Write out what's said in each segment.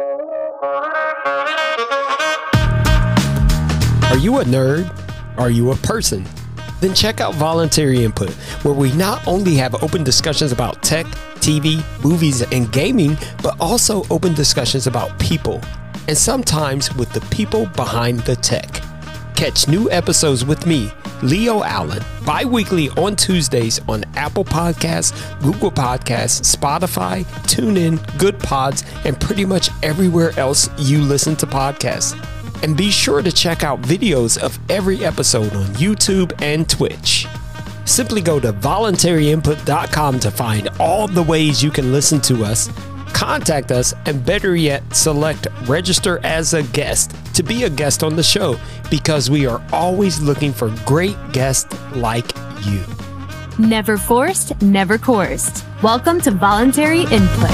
Are you a nerd? Are you a person? Then check out Voluntary Input, where we not only have open discussions about tech, TV, movies, and gaming, but also open discussions about people, and sometimes with the people behind the tech. Catch new episodes with me, Leo Allen, bi-weekly on Tuesdays on Apple Podcasts, Google Podcasts, Spotify, TuneIn, Good Pods, and pretty much everywhere else you listen to podcasts. And be sure to check out videos of every episode on YouTube and Twitch. Simply go to voluntaryinput.com to find all the ways you can listen to us, contact us, and better yet, select register as a guest to be a guest on the show, because we are always looking for great guests like you. Never forced, never coerced. Welcome to Voluntary Input.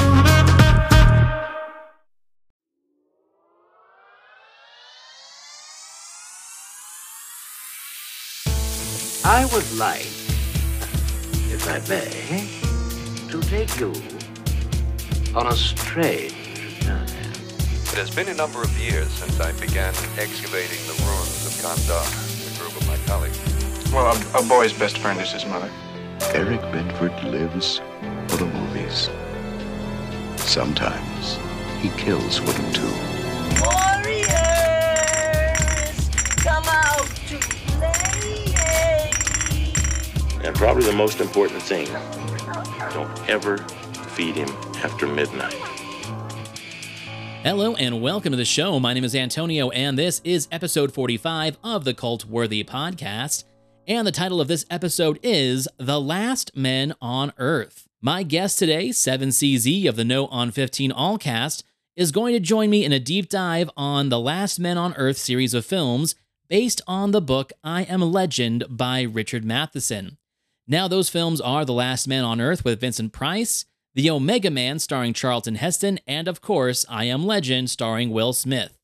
I would like, if I may, to take you on a strange journey. It has been a number of years since I began excavating the ruins of Kandah with a group of my colleagues. Well, a boy's best friend is his mother. Eric Benford lives for the movies. Sometimes he kills with them too. Warriors, come out to play. And probably the most important thing, don't ever feed him after midnight. Hello and welcome to the show. My name is Antonio, and this is episode 45 of the Cultworthy Podcast. And the title of this episode is The Last Men on Earth. My guest today, 7CZ of the No on 15 Allcast, is going to join me in a deep dive on The Last Men on Earth series of films based on the book I Am Legend by Richard Matheson. Now, those films are The Last Men on Earth with Vincent Price, The Omega Man starring Charlton Heston, and of course, I Am Legend starring Will Smith.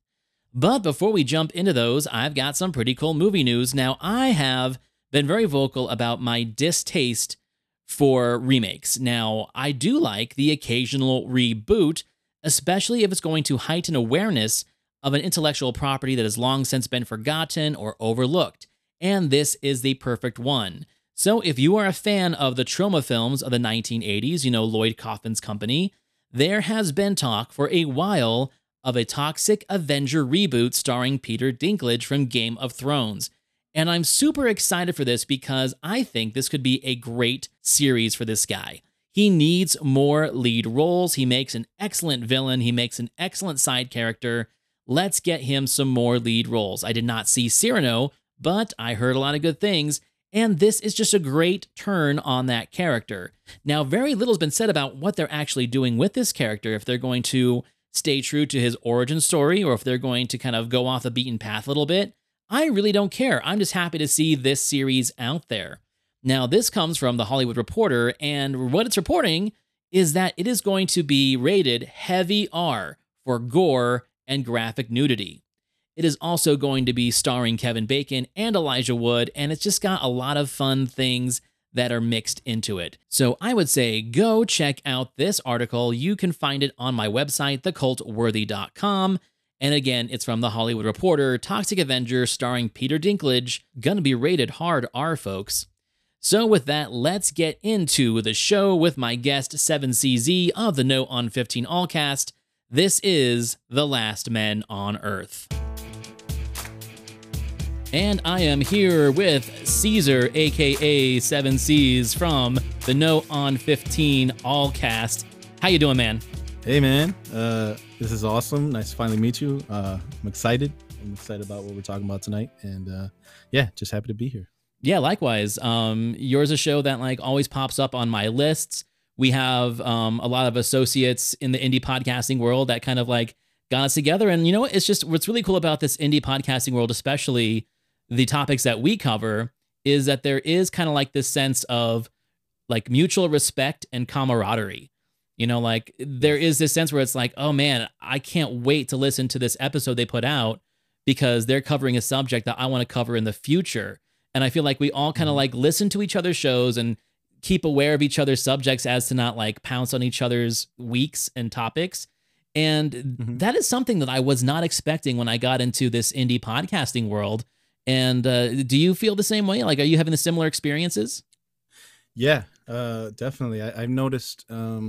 But before we jump into those, I've got some pretty cool movie news. Now, I have been very vocal about my distaste for remakes. Now, I do like the occasional reboot, especially if it's going to heighten awareness of an intellectual property that has long since been forgotten or overlooked. And this is the perfect one. So if you are a fan of the trauma films of the 1980s, you know, Lloyd Kaufman's company, there has been talk for a while of a Toxic Avenger reboot starring Peter Dinklage from Game of Thrones. And I'm super excited for this because I think this could be a great series for this guy. He needs more lead roles. He makes an excellent villain. He makes an excellent side character. Let's get him some more lead roles. I did not see Cyrano, but I heard a lot of good things. And this is just a great turn on that character. Now, very little has been said about what they're actually doing with this character, if they're going to stay true to his origin story or if they're going to kind of go off the beaten path a little bit. I really don't care. I'm just happy to see this series out there. Now, this comes from The Hollywood Reporter, and what it's reporting is that it is going to be rated heavy R for gore and graphic nudity. It is also going to be starring Kevin Bacon and Elijah Wood, and it's just got a lot of fun things that are mixed into it. So I would say go check out this article. You can find it on my website, thecultworthy.com. And again, it's from The Hollywood Reporter, Toxic Avenger starring Peter Dinklage. Gonna be rated hard R, folks. So with that, let's get into the show with my guest, 7CZ of the No on 15 Allcast. This is The Last Men on Earth. And I am here with Caesar, a.k.a. 7Cs from the No on 15 Allcast. How you doing, man? Hey, man. This is awesome. Nice to finally meet you. I'm excited. I'm excited about what we're talking about tonight. And yeah, just happy to be here. Yeah, likewise. Yours is a show that like always pops up on my lists. We have a lot of associates in the indie podcasting world that kind of like got us together. And you know what? It's just what's really cool about this indie podcasting world, especially the topics that we cover, is that there is kind of like this sense of like mutual respect and camaraderie. You know, like there is this sense where it's like, oh man, I can't wait to listen to this episode they put out because they're covering a subject that I want to cover in the future. And I feel like we all kind of like listen to each other's shows and keep aware of each other's subjects as to not like pounce on each other's weeks and topics. And that is something that I was not expecting when I got into this indie podcasting world. And do you feel the same way? Like, are you having the similar experiences? Yeah, definitely. I've noticed a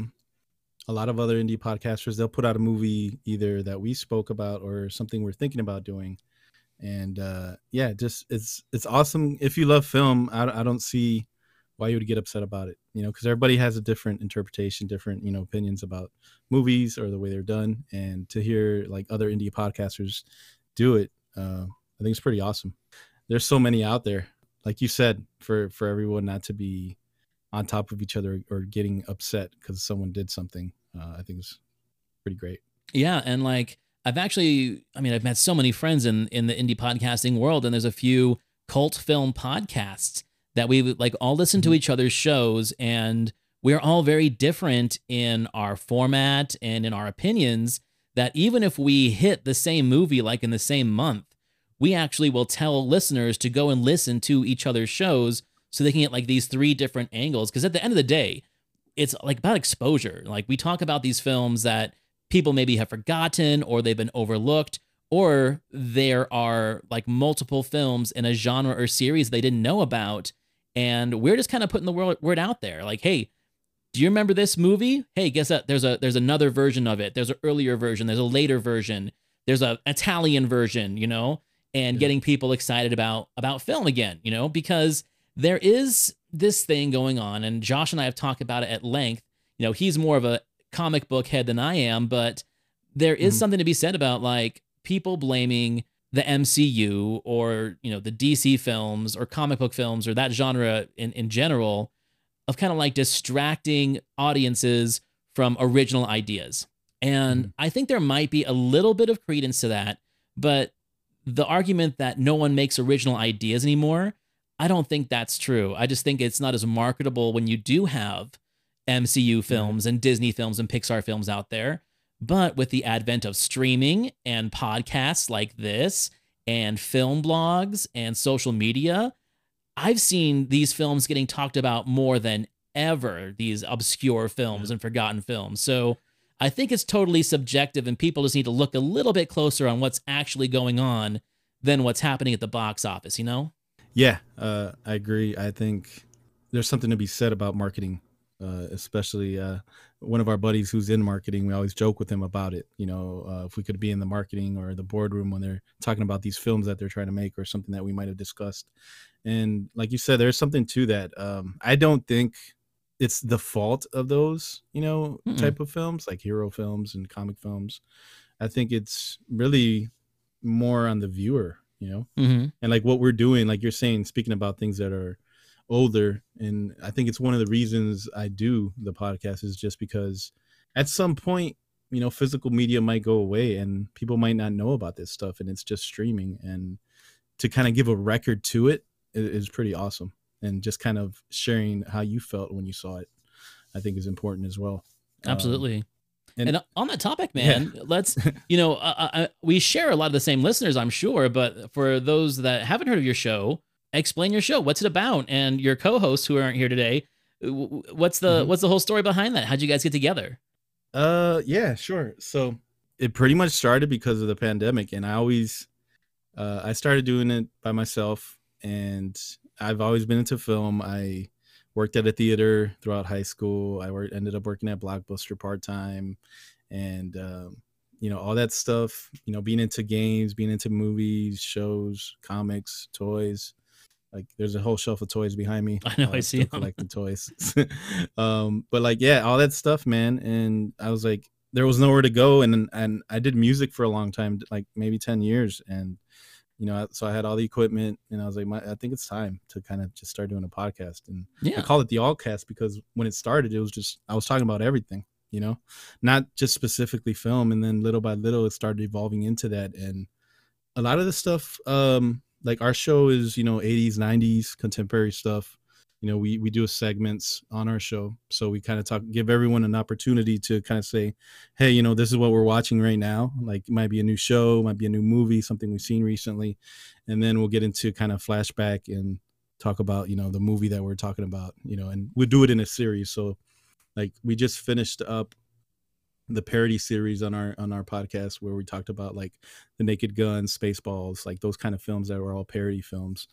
lot of other indie podcasters, they'll put out a movie either that we spoke about or something we're thinking about doing. And yeah, just it's awesome. If you love film, I don't see why you would get upset about it, you know, because everybody has a different interpretation, different, you know, opinions about movies or the way they're done. And to hear like other indie podcasters do it, I think it's pretty awesome. There's so many out there, like you said, for everyone not to be on top of each other or getting upset because someone did something. I think it's pretty great. Yeah. And like, I've actually, I mean, I've met so many friends in the indie podcasting world, and there's a few cult film podcasts that we like all listen to each other's shows, and we're all very different in our format and in our opinions, that even if we hit the same movie, like in the same month, we actually will tell listeners to go and listen to each other's shows so they can get like these three different angles. Because at the end of the day, it's like about exposure. Like, we talk about these films that people maybe have forgotten, or they've been overlooked, or there are like multiple films in a genre or series they didn't know about. And we're just kind of putting the word out there. Like, hey, do you remember this movie? Hey, guess that there's another version of it. There's an earlier version. There's a later version. There's an Italian version, you know, and getting people excited about film again, you know, because there is this thing going on. And Josh and I have talked about it at length. You know, he's more of a comic book head than I am, but there is something to be said about like people blaming the MCU or, you know, the DC films or comic book films or that genre in general, of kind of like distracting audiences from original ideas. And I think there might be a little bit of credence to that, but the argument that no one makes original ideas anymore, I don't think that's true. I just think it's not as marketable when you do have MCU films and Disney films and Pixar films out there. But with the advent of streaming and podcasts like this and film blogs and social media, I've seen these films getting talked about more than ever, these obscure films and forgotten films. So I think it's totally subjective, and people just need to look a little bit closer on what's actually going on than what's happening at the box office, you know? Yeah, I agree. I think there's something to be said about marketing. Especially one of our buddies who's in marketing, we always joke with him about it. You know, if we could be in the marketing or the boardroom when they're talking about these films that they're trying to make or something that we might have discussed. And like you said, there's something to that. I don't think it's the fault of those, you know, type of films like hero films and comic films. I think it's really more on the viewer, you know, and like what we're doing, like you're saying, speaking about things that are older. And I think it's one of the reasons I do the podcast, is just because at some point, you know, physical media might go away and people might not know about this stuff, and it's just streaming. And to kind of give a record to it is pretty awesome. And just kind of sharing how you felt when you saw it, I think, is important as well. Absolutely. And on that topic, man, let's, you know, we share a lot of the same listeners, I'm sure, but for those that haven't heard of your show, explain your show. What's it about? And your co-hosts who aren't here today, what's the whole story behind that? How'd you guys get together? Yeah, sure. So it pretty much started because of the pandemic, and I always, I started doing it by myself, and I've always been into film. I worked at a theater throughout high school. I ended up working at Blockbuster part-time, and, you know, all that stuff, you know, being into games, being into movies, shows, comics, toys. Like, there's a whole shelf of toys behind me. I know, I see them. Collecting toys. But like, yeah, all that stuff, man. And I was like, there was nowhere to go. And I did music for a long time, like maybe 10 years. And, you know, so I had all the equipment, and I was like, I think it's time to kind of just start doing a podcast. And I call it the Allcast because when it started, it was just, I was talking about everything, you know, not just specifically film. And then little by little, it started evolving into that. And a lot of the stuff, like our show is, you know, 80s, 90s, contemporary stuff. You know, we do segments on our show. So we kind of talk, give everyone an opportunity to kind of say, hey, you know, this is what we're watching right now. Like, it might be a new show, might be a new movie, something we've seen recently. And then we'll get into kind of flashback and talk about, you know, the movie that we're talking about, you know, and we'll do it in a series. So like, we just finished up the parody series on our podcast where we talked about like the Naked Gun, Spaceballs, like those kind of films that were all parody films.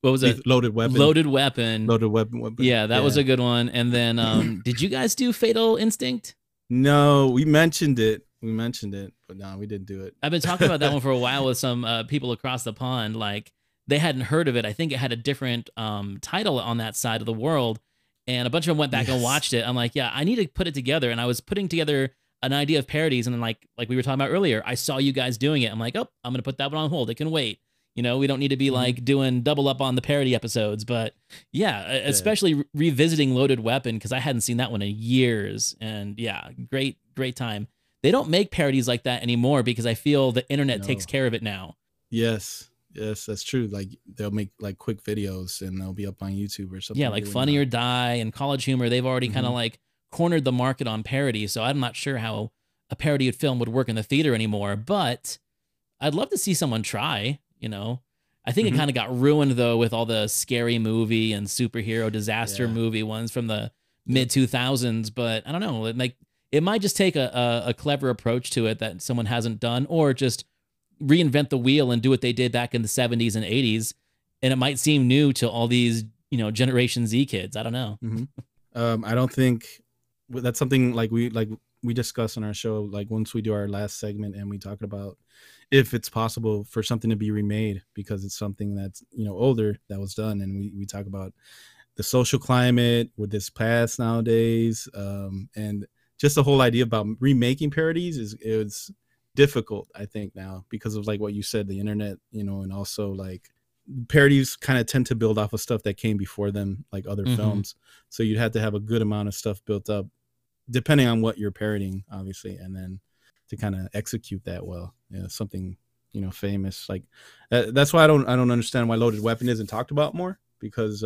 What was it? Loaded Weapon. Loaded Weapon. Loaded Weapon. Yeah, that was a good one. And then did you guys do Fatal Instinct? No, we mentioned it. We mentioned it, but no, we didn't do it. I've been talking about that one for a while with some people across the pond. Like they hadn't heard of it. I think it had a different title on that side of the world. And a bunch of them went back and watched it. I'm like, yeah, I need to put it together. And I was putting together an idea of parodies. And then like we were talking about earlier, I saw you guys doing it. I'm like, oh, I'm going to put that one on hold. It can wait. You know, we don't need to be like doing double up on the parody episodes, but yeah, especially revisiting Loaded Weapon because I hadn't seen that one in years. And yeah, great time. They don't make parodies like that anymore because I feel the internet takes care of it now. Yes, that's true. Like they'll make like quick videos and they'll be up on YouTube or something. Yeah, like Funny or Die and College Humor. They've already kind of like cornered the market on parody. So I'm not sure how a parody film would work in the theater anymore, but I'd love to see someone try. You know, I think it kind of got ruined though with all the scary movie and superhero disaster movie ones from the mid 2000s. But I don't know, like it might just take a clever approach to it that someone hasn't done, or just reinvent the wheel and do what they did back in the 70s and 80s. And it might seem new to all these, you know, Generation Z kids. I don't know. I don't think that's something like we discuss on our show, like once we do our last segment and we talk about if it's possible for something to be remade because it's something that's, you know, older that was done. And we talk about the social climate with this past nowadays. And just the whole idea about remaking parodies is difficult, I think now, because of like what you said, the internet, you know, and also like parodies kind of tend to build off of stuff that came before them, like other films. So you'd have to have a good amount of stuff built up depending on what you're parodying, obviously, and then to kind of execute that well, you know, something, you know, famous. Like that's why I don't understand why Loaded Weapon isn't talked about more, because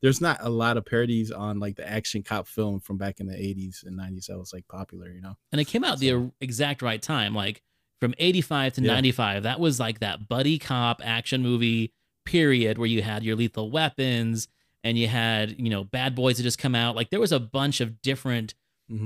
there's not a lot of parodies on like the action cop film from back in the 80s and 90s that was like popular, you know. And it came out the exact right time, like from 85 to 95. That was like that buddy cop action movie period where you had your Lethal Weapons and you had, you know, Bad Boys that just come out. Like there was a bunch of different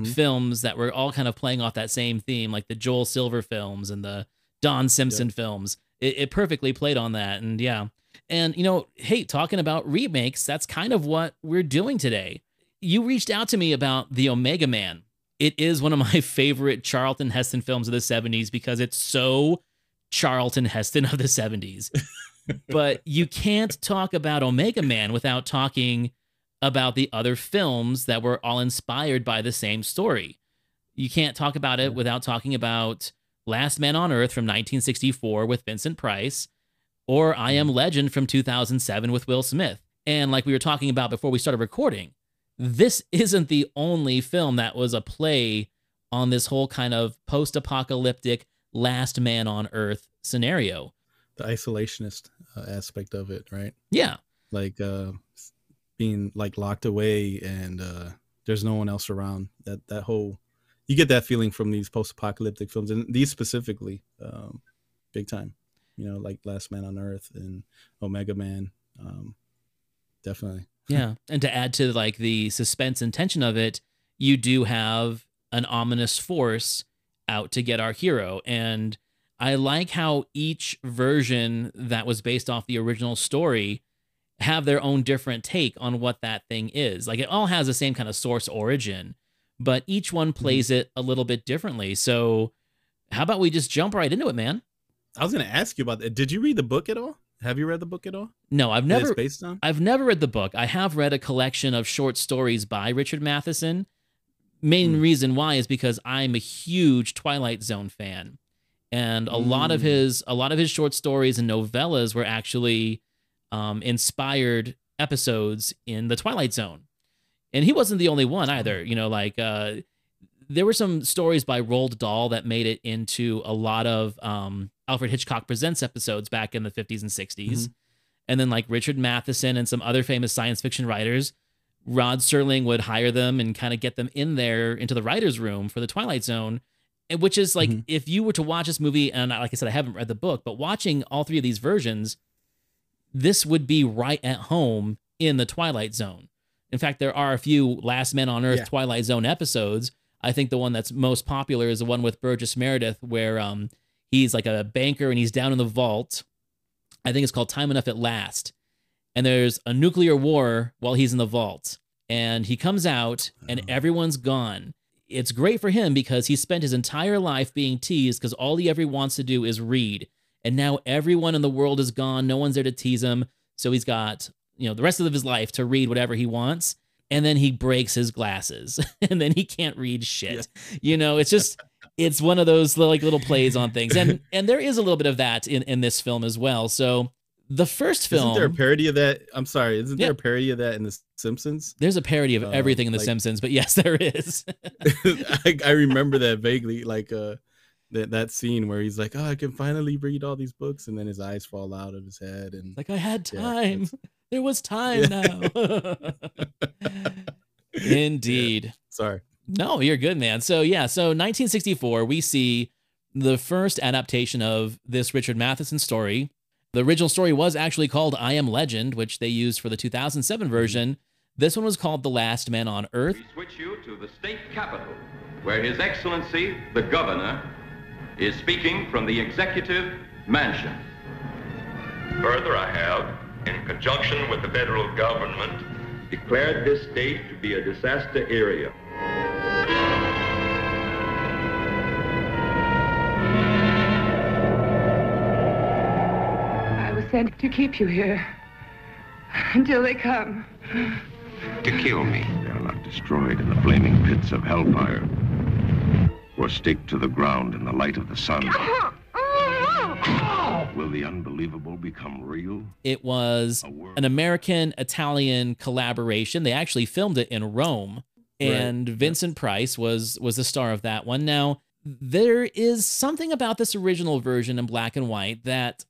films that were all kind of playing off that same theme, like the Joel Silver films and the Don Simpson films. It perfectly played on that. And yeah. And, you know, hey, talking about remakes, that's kind of what we're doing today. You reached out to me about The Omega Man. It is one of my favorite Charlton Heston films of the 70s because it's so Charlton Heston of the 70s. But you can't talk about Omega Man without talking about the other films that were all inspired by the same story. You can't talk about it without talking about Last Man on Earth from 1964 with Vincent Price, or I Am Legend from 2007 with Will Smith. And like we were talking about before we started recording, this isn't the only film that was a play on this whole kind of post-apocalyptic Last Man on Earth scenario. The isolationist aspect of it, right? Yeah. Like, being like locked away and there's no one else around, that whole, you get that feeling from these post-apocalyptic films, and these specifically big time, you know, like Last Man on Earth and Omega Man. Definitely. Yeah. And to add to like the suspense and tension of it, you do have an ominous force out to get our hero. And I like how each version that was based off the original story have their own different take on what that thing is. Like it all has the same kind of source origin, but each one plays it a little bit differently. So how about we just jump right into it, man? I was going to ask you about that. Did you read the book at all? Have you read the book at all? No, I've never read the book. I have read a collection of short stories by Richard Matheson. Main reason why is because I'm a huge Twilight Zone fan. And a lot of his short stories and novellas were actually inspired episodes in the Twilight Zone. And he wasn't the only one either. You know, like there were some stories by Roald Dahl that made it into a lot of Alfred Hitchcock Presents episodes back in the 50s and 60s. And then like Richard Matheson and some other famous science fiction writers, Rod Serling would hire them and kind of get them in there into the writer's room for the Twilight Zone, which is like, if you were to watch this movie, and like I said, I haven't read the book, but watching all three of these versions, this would be right at home in the Twilight Zone. In fact, there are a few Last Men on Earth Twilight Zone episodes. I think the one that's most popular is the one with Burgess Meredith, where he's like a banker and he's down in the vault. I think it's called Time Enough at Last. And there's a nuclear war while he's in the vault. And he comes out and everyone's gone. It's great for him because he spent his entire life being teased because all he ever wants to do is read. And now everyone in the world is gone. No one's there to tease him. So he's got, you know, the rest of his life to read whatever he wants. And then he breaks his glasses and then he can't read shit. Yeah. You know, it's just, it's one of those like little plays on things. And there is a little bit of that in this film as well. So the first film. Isn't there a parody of that? I'm sorry. Isn't there a parody of that in The Simpsons? There's a parody of everything in The Simpsons, but yes, there is. I remember that vaguely, like that scene where he's like, oh, I can finally read all these books. And then his eyes fall out of his head. And like, I had time. Yeah, there was time now. Indeed. Yeah. Sorry. No, you're good, man. So yeah, so 1964, we see the first adaptation of this Richard Matheson story. The original story was actually called I Am Legend, which they used for the 2007 version. This one was called The Last Men on Earth. We switch you to the state capital, where His Excellency, the governor, is speaking from the executive mansion. Further, I have, in conjunction with the federal government, declared this state to be a disaster area. Sent to keep you here until they come to kill me. They are not destroyed in the flaming pits of hellfire or staked to the ground in the light of the sun. Will the unbelievable become real? It was an American-Italian collaboration. They actually filmed it in Rome, and Vincent Price was the star of that one. Now, there is something about this original version in black and white that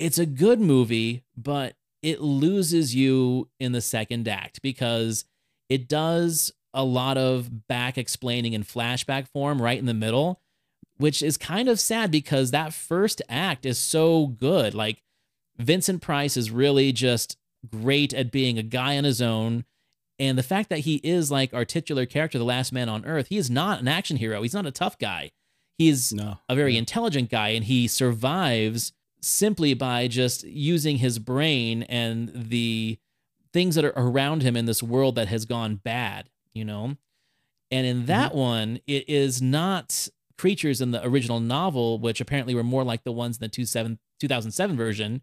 it's a good movie, but it loses you in the second act because it does a lot of back explaining in flashback form right in the middle, which is kind of sad because that first act is so good. Like, Vincent Price is really just great at being a guy on his own. And the fact that he is like our titular character, the last man on Earth, he is not an action hero. He's not a tough guy. He's a very intelligent guy, and he survives simply by just using his brain and the things that are around him in this world that has gone bad, you know? And in that one, it is not creatures in the original novel, which apparently were more like the ones in the 2007 version.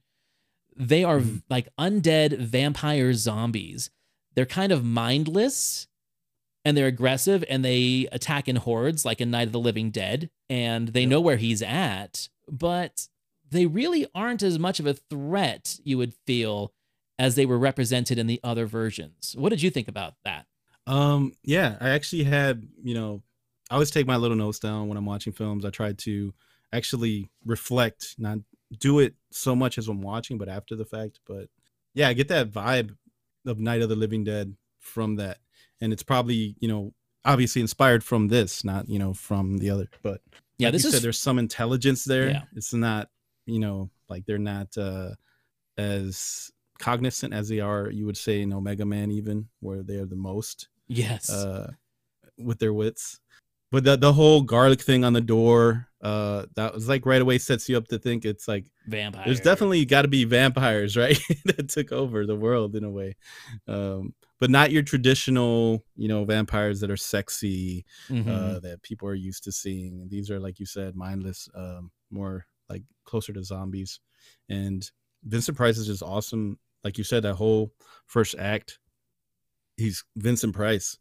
They are like undead vampire zombies. They're kind of mindless and they're aggressive and they attack in hordes like in Night of the Living Dead, and they know where he's at, but they really aren't as much of a threat, you would feel, as they were represented in the other versions. What did you think about that? Yeah, I actually had, you know, I always take my little notes down when I'm watching films. I try to actually reflect, not do it so much as I'm watching, but after the fact. But yeah, I get that vibe of Night of the Living Dead from that. And it's probably, you know, obviously inspired from this, not, you know, from the other. But yeah, like you said, there's some intelligence there. Yeah. It's not, you know, like they're not as cognizant as they are, you would say, in Omega Man, even, where they are the most with their wits. But the whole garlic thing on the door, that was like right away sets you up to think it's like vampires. There's definitely got to be vampires, right? That took over the world in a way. But not your traditional, you know, vampires that are sexy, that people are used to seeing. These are, like you said, mindless, more like closer to zombies. And Vincent Price is just awesome. Like you said, that whole first act, he's Vincent Price.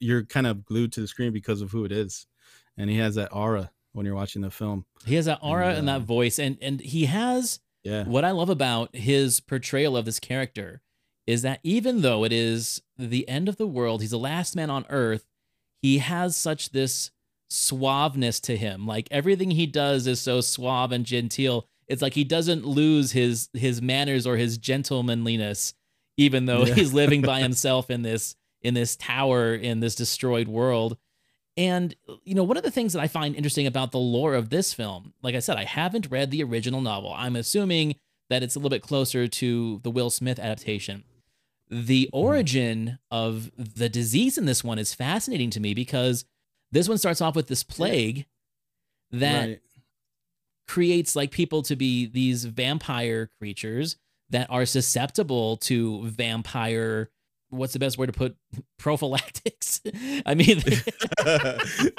You're kind of glued to the screen because of who it is. And he has that aura when you're watching the film. He has that aura and that voice. And he has, what I love about his portrayal of this character is that even though it is the end of the world, he's the last man on Earth, he has such this suaveness to him. Like, everything he does is so suave and genteel. It's like he doesn't lose his manners or his gentlemanliness, even though he's living by himself in this tower in this destroyed world. And, you know, one of the things that I find interesting about the lore of this film, like I said, I haven't read the original novel. I'm assuming that it's a little bit closer to the Will Smith adaptation. The origin of the disease in this one is fascinating to me because This one starts off with this plague that creates like people to be these vampire creatures that are susceptible to vampire. What's the best word to put? Prophylactics. I mean,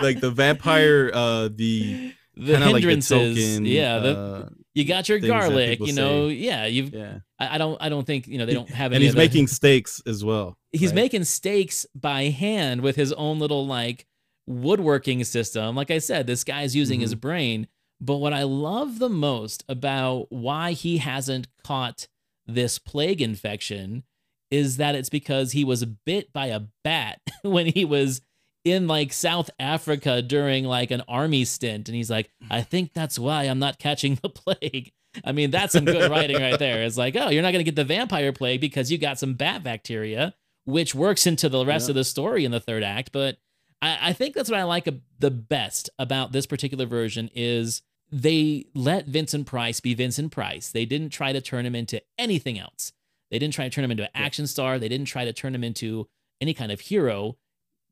like the vampire, the hindrances. Like the token, you got your garlic, you know. Say. Yeah, you've. Yeah. I don't think you know they don't have any. And he's making steaks as well. He's making steaks by hand with his own little like woodworking system. Like I said, this guy's using his brain. But what I love the most about why he hasn't caught this plague infection is that it's because he was bit by a bat when he was in like South Africa during like an army stint. And he's like, I think that's why I'm not catching the plague. I mean, that's some good writing right there. It's like, oh, you're not going to get the vampire plague because you got some bat bacteria, which works into the rest of the story in the third act. But I think that's what I like the best about this particular version is they let Vincent Price be Vincent Price. They didn't try to turn him into anything else. They didn't try to turn him into an action star. They didn't try to turn him into any kind of hero.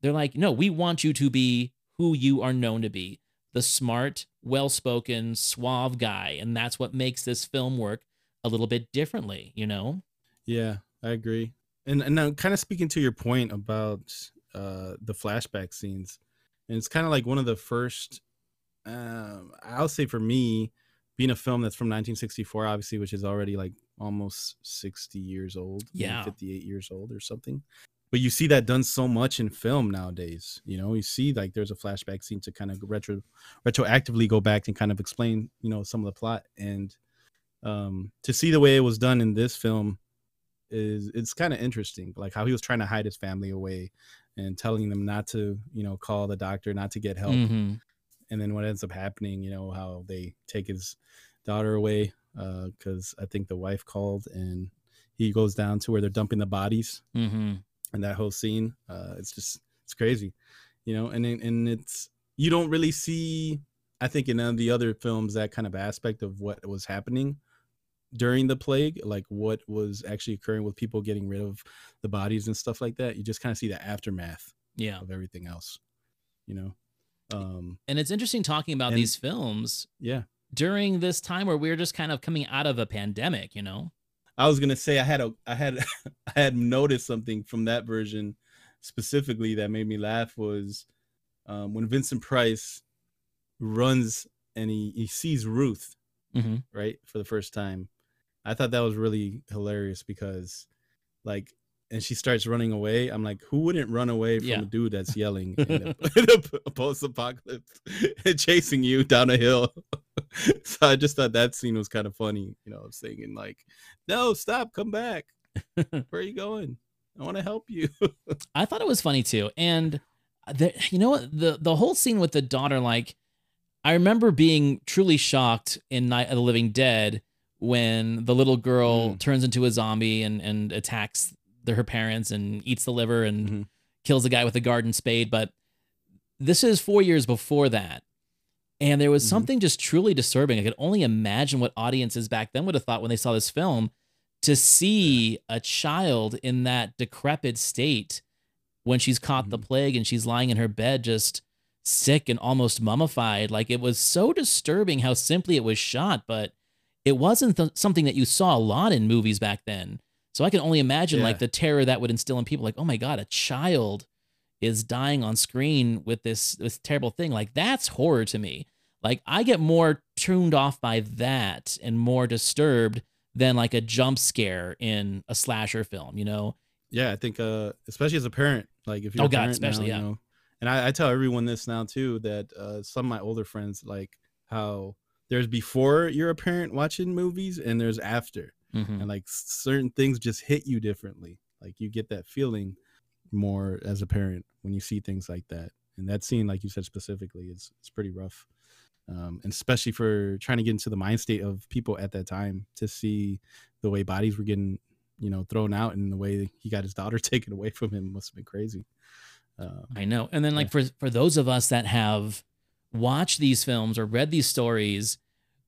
They're like, no, we want you to be who you are known to be, the smart, well-spoken, suave guy. And that's what makes this film work a little bit differently, you know? Yeah, I agree. And now kind of speaking to your point about the flashback scenes, and it's kind of like one of the first, I'll say for me, being a film that's from 1964, obviously, which is already like almost 60 years old, yeah, 58 years old or something. But you see that done so much in film nowadays. You know, you see like there's a flashback scene to kind of retroactively go back and kind of explain, you know, some of the plot. And to see the way it was done in this film it's kind of interesting, like how he was trying to hide his family away and telling them not to, you know, call the doctor, not to get help. Mm-hmm. And then what ends up happening, you know, how they take his daughter away because I think the wife called and he goes down to where they're dumping the bodies. Mm-hmm. And that whole scene, it's crazy, you know, and it's, you don't really see, I think in the other films, that kind of aspect of what was happening during the plague, like what was actually occurring with people getting rid of the bodies and stuff like that. You just kind of see the aftermath of everything else, you know? And it's interesting talking about these films during this time where we're just kind of coming out of a pandemic, you know? I was gonna say I had noticed something from that version specifically that made me laugh was when Vincent Price runs and he sees Ruth, right, for the first time. I thought that was really hilarious because, like, and she starts running away. I'm like, who wouldn't run away from a dude that's yelling in a post-apocalypse and chasing you down a hill? So I just thought that scene was kind of funny, you know, singing like, no, stop, come back. Where are you going? I want to help you. I thought it was funny too. And you know what, the whole scene with the daughter, like I remember being truly shocked in Night of the Living Dead when the little girl turns into a zombie and attacks her parents and eats the liver and kills the guy with a garden spade. But this is 4 years before that. And there was something just truly disturbing. I could only imagine what audiences back then would have thought when they saw this film, to see a child in that decrepit state when she's caught the plague and she's lying in her bed, just sick and almost mummified. Like, it was so disturbing how simply it was shot, but it wasn't something that you saw a lot in movies back then. So I can only imagine like the terror that would instill in people, like, oh my God, a child is dying on screen with this terrible thing. Like, that's horror to me. Like, I get more tuned off by that and more disturbed than like a jump scare in a slasher film, you know? Yeah, I think especially as a parent, like if you're a parent, especially now, you know, and I tell everyone this now too, that some of my older friends, like how there's before you're a parent watching movies and there's after, and like certain things just hit you differently. Like, you get that feeling more as a parent when you see things like that. And that scene, like you said specifically, it's pretty rough. And especially for trying to get into the mind state of people at that time, to see the way bodies were getting, you know, thrown out, and the way he got his daughter taken away from him must have been crazy. I know. And then, like, for those of us that have watched these films or read these stories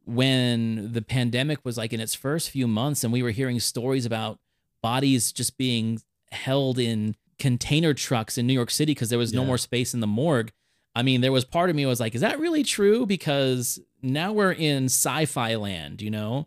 when the pandemic was like in its first few months, and we were hearing stories about bodies just being held in container trucks in New York City because there was no more space in the morgue. I mean, there was part of me was like, is that really true? Because now we're in sci-fi land, you know?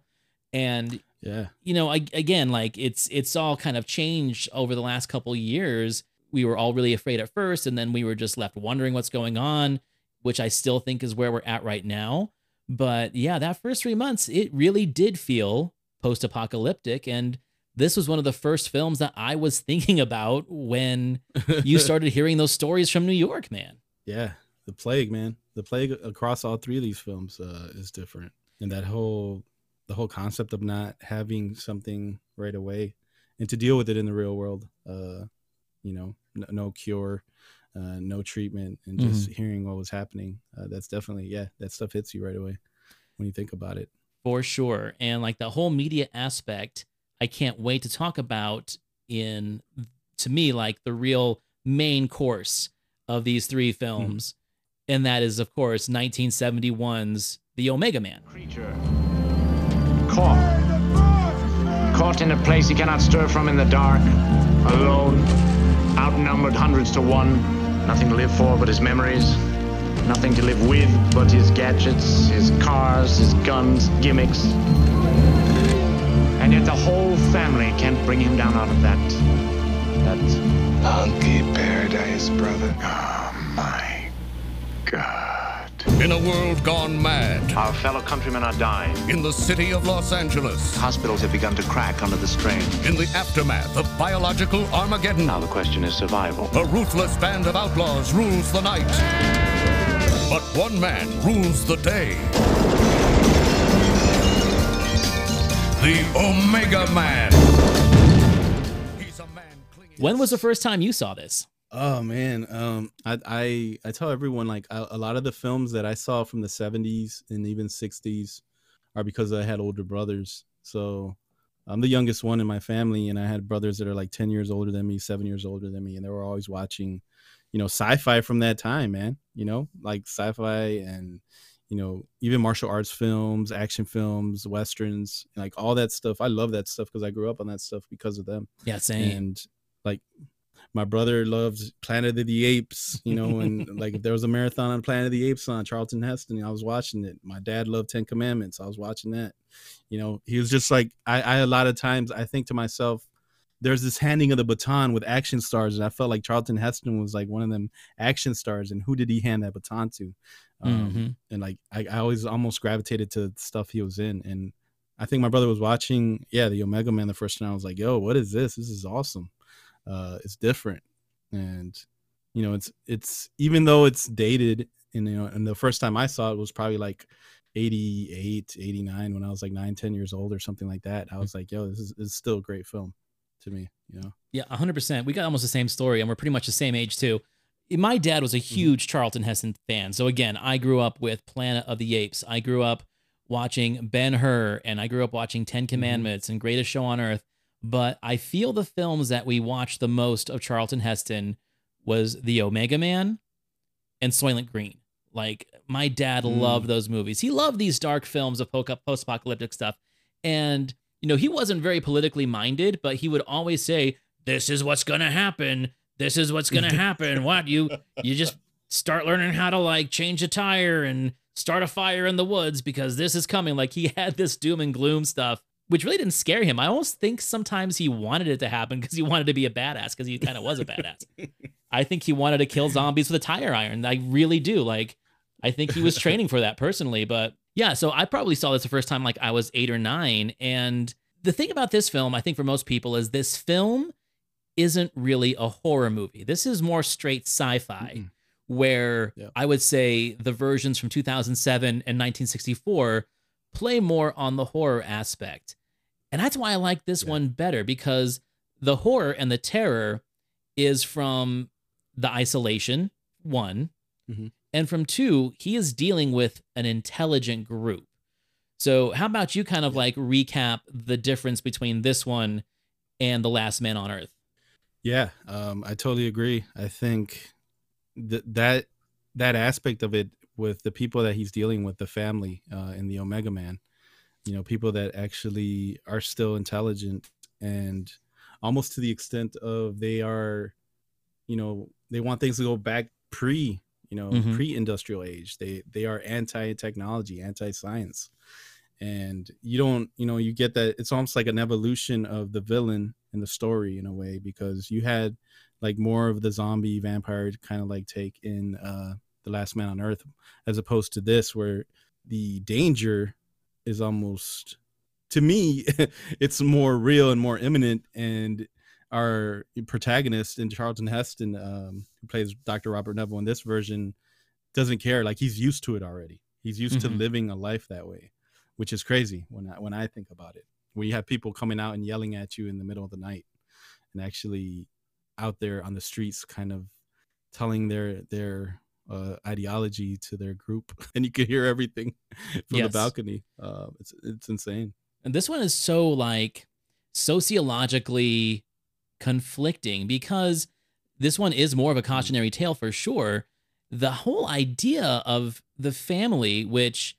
And, yeah, you know, again, like it's all kind of changed over the last couple of years. We were all really afraid at first, and then we were just left wondering what's going on, which I still think is where we're at right now. But yeah, that first 3 months, it really did feel post-apocalyptic. And this was one of the first films that I was thinking about when you started hearing those stories from New York, man. Yeah, the plague, man. The plague across all three of these films is different. And that the whole concept of not having something right away and to deal with it in the real world, you know, no cure, no treatment, and just hearing what was happening. That's definitely, yeah, that stuff hits you right away when you think about it. For sure. And like the whole media aspect, I can't wait to talk about in, to me, like the real main course of these three films. And that is, of course, 1971's The Omega Man. Creature. Caught in a place he cannot stir from in the dark, alone, outnumbered 100 to 1, nothing to live for but his memories, nothing to live with but his gadgets, his cars, his guns, gimmicks. And yet the whole family can't bring him down out of that monkey paradise, brother. Oh my God. In a world gone mad. Our fellow countrymen are dying. In the city of Los Angeles. Hospitals have begun to crack under the strain. In the aftermath of biological Armageddon. Now the question is survival. A ruthless band of outlaws rules the night. But one man rules the day. The Omega Man. He's a man clinging... When was the first time you saw this? Oh man, I tell everyone, like, a lot of the films that I saw from the 70s and even 60s are because I had older brothers. So I'm the youngest one in my family, and I had brothers that are like 10 years older than me, 7 years older than me, and they were always watching, you know, sci-fi from that time, man. You know, like sci-fi and, you know, even martial arts films, action films, westerns, like all that stuff. I love that stuff because I grew up on that stuff because of them. Yeah, same. And like, my brother loves Planet of the Apes, you know, and like if there was a marathon on Planet of the Apes on Charlton Heston, I was watching it. My dad loved 10 Commandments. I was watching that. You know, he was just like, I a lot of times I think to myself, there's this handing of the baton with action stars. And I felt like Charlton Heston was like one of them action stars. And who did he hand that baton to? And like, I always almost gravitated to stuff he was in. And I think my brother was watching, yeah, The Omega Man the first time. I was like, yo, what is this? This is awesome. It's different. And, you know, it's even though it's dated, and, you know, and the first time I saw it was probably like 88, 89 when I was like 9, 10 years old or something like that. I was like, yo, this is still a great film to me, you know? Yeah, 100%. We got almost the same story, and we're pretty much the same age too. My dad was a huge Charlton Heston fan. So again, I grew up with Planet of the Apes. I grew up watching Ben-Hur, and I grew up watching 10 Commandments and Greatest Show on Earth. But I feel the films that we watched the most of Charlton Heston was The Omega Man and Soylent Green. Like, my dad loved those movies. He loved these dark films of post-apocalyptic stuff. And, you know, he wasn't very politically minded, but he would always say, this is what's going to happen. This is what's going to happen. What? You just start learning how to, like, change a tire and start a fire in the woods because this is coming. Like, he had this doom and gloom stuff, which really didn't scare him. I almost think sometimes he wanted it to happen because he wanted to be a badass, because he kind of was a badass. I think he wanted to kill zombies with a tire iron. I really do. Like, I think he was training for that personally. But yeah, so I probably saw this the first time like I was 8 or 9. And the thing about this film, I think for most people, is this film isn't really a horror movie. This is more straight sci-fi, where I would say the versions from 2007 and 1964 play more on the horror aspect. And that's why I like this one better, because the horror and the terror is from The Isolation, 1, and from 2, he is dealing with an intelligent group. So how about you kind of like recap the difference between this one and The Last Man on Earth? Yeah, I totally agree. I think that aspect of it with the people that he's dealing with, the family in The Omega Man, you know, people that actually are still intelligent, and almost to the extent of they are, you know, they want things to go back pre, you know, pre-industrial age. They are anti-technology, anti-science. And you don't, you know, you get that. It's almost like an evolution of the villain in the story in a way, because you had like more of the zombie vampire kind of like take in The Last Man on Earth, as opposed to this, where the danger is almost, to me, it's more real and more imminent. And our protagonist in Charlton Heston, who plays Dr. Robert Neville in this version, doesn't care. Like, he's used to it already. He's used to living a life that way, which is crazy when I think about it. When you have people coming out and yelling at you in the middle of the night, and actually out there on the streets kind of telling their ideology to their group, and you could hear everything from the balcony. It's insane. And this one is so like sociologically conflicting, because this one is more of a cautionary tale for sure. The whole idea of the family, which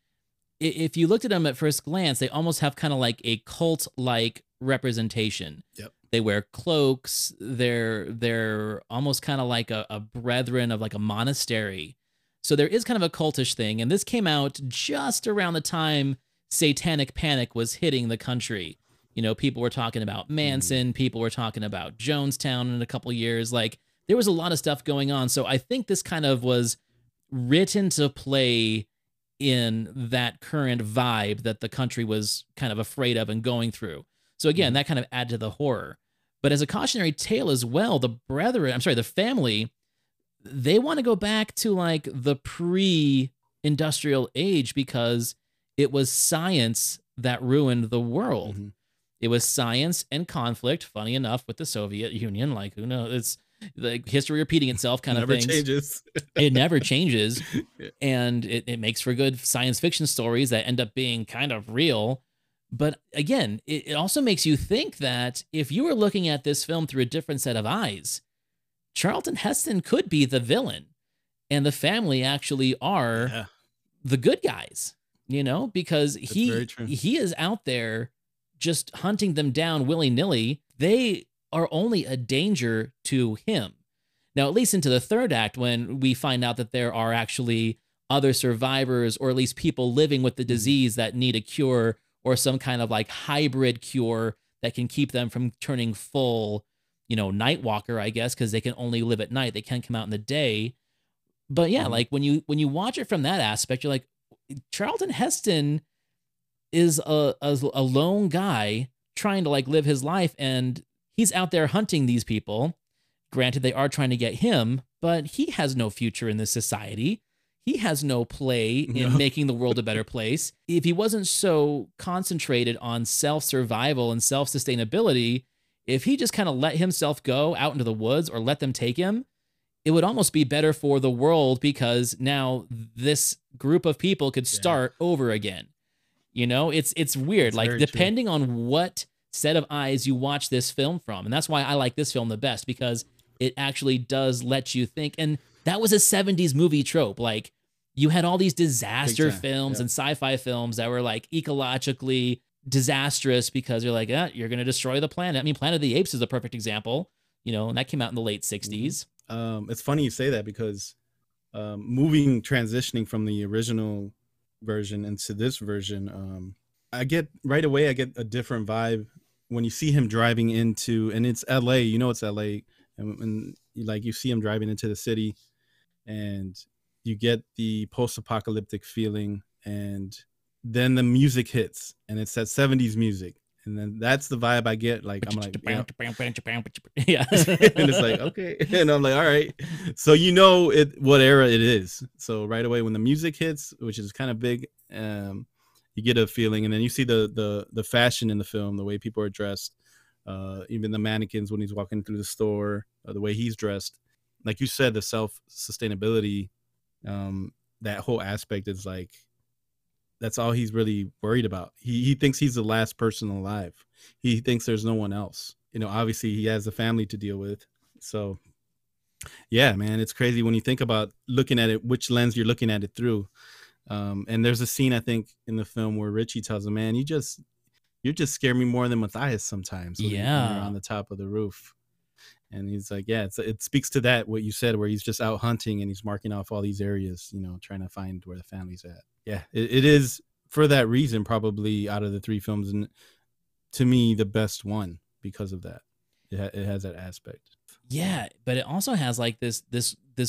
if you looked at them at first glance, they almost have kind of like a cult-like representation. Yep. They wear cloaks. They're almost kind of like a brethren of like a monastery. So there is kind of a cultish thing. And this came out just around the time satanic panic was hitting the country. You know, people were talking about Manson. People were talking about Jonestown in a couple years. Like, there was a lot of stuff going on. So I think this kind of was written to play in that current vibe that the country was kind of afraid of and going through. So again, that kind of added to the horror. But as a cautionary tale as well, the family, they want to go back to like the pre-industrial age, because it was science that ruined the world. Mm-hmm. It was science and conflict, funny enough, with the Soviet Union. Like, who knows? It's like history repeating itself kind of thing. It never changes. And it makes for good science fiction stories that end up being kind of real. But again, it also makes you think that if you were looking at this film through a different set of eyes, Charlton Heston could be the villain and the family actually are the good guys, you know, because he is out there just hunting them down willy-nilly. They are only a danger to him. Now, at least into the third act, when we find out that there are actually other survivors, or at least people living with the disease that need a cure, or some kind of like hybrid cure that can keep them from turning full, you know, Nightwalker, I guess, because they can only live at night. They can't come out in the day. But yeah, like when you watch it from that aspect, you're like, Charlton Heston is a lone guy trying to like live his life, and he's out there hunting these people. Granted, they are trying to get him, but he has no future in this society. He has no play in making the world a better place. If he wasn't so concentrated on self-survival and self-sustainability, if he just kind of let himself go out into the woods or let them take him, it would almost be better for the world, because now this group of people could start over again. You know, it's weird. It's like depending on what set of eyes you watch this film from. And that's why I like this film the best, because it actually does let you think. And that was a 70s movie trope. Like, you had all these disaster films and sci-fi films that were like ecologically disastrous, because you're like, you're going to destroy the planet. I mean, Planet of the Apes is a perfect example, you know, and that came out in the late 60s. It's funny you say that, because transitioning from the original version into this version, I get a different vibe when you see him driving into, and it's LA, you know, it's LA. And like, you see him driving into the city, and you get the post-apocalyptic feeling, and then the music hits, and it's that 70s music. And then that's the vibe I get. Like, I'm like, yeah. And it's like, okay. And I'm like, all right. So, you know, what era it is. So right away when the music hits, which is kind of big, you get a feeling, and then you see the fashion in the film, the way people are dressed, even the mannequins when he's walking through the store, the way he's dressed. Like you said, the self-sustainability, that whole aspect is like, that's all he's really worried about. He thinks he's the last person alive. He thinks there's no one else. You know, obviously he has a family to deal with. So yeah, man, it's crazy when you think about looking at it, which lens you're looking at it through. And there's a scene, I think, in the film where Richie tells him, man, you just scare me more than Matthias sometimes. When you're on the top of the roof. And he's like, yeah, it speaks to that, what you said, where he's just out hunting and he's marking off all these areas, you know, trying to find where the family's at. Yeah, it is, for that reason, probably out of the three films, and to me, the best one because of that. It has that aspect. Yeah, but it also has like this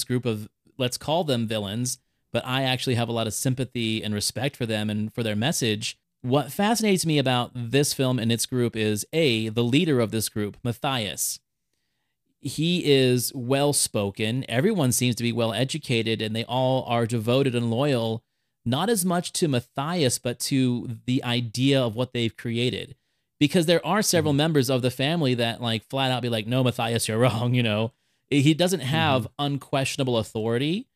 group of, let's call them villains, but I actually have a lot of sympathy and respect for them and for their message. What fascinates me about this film and its group is, A, the leader of this group, Matthias. He is well-spoken. Everyone seems to be well-educated, and they all are devoted and loyal, not as much to Matthias, but to the idea of what they've created. Because there are several members of the family that like flat out be like, no, Matthias, you're wrong. You know, he doesn't have unquestionable authority.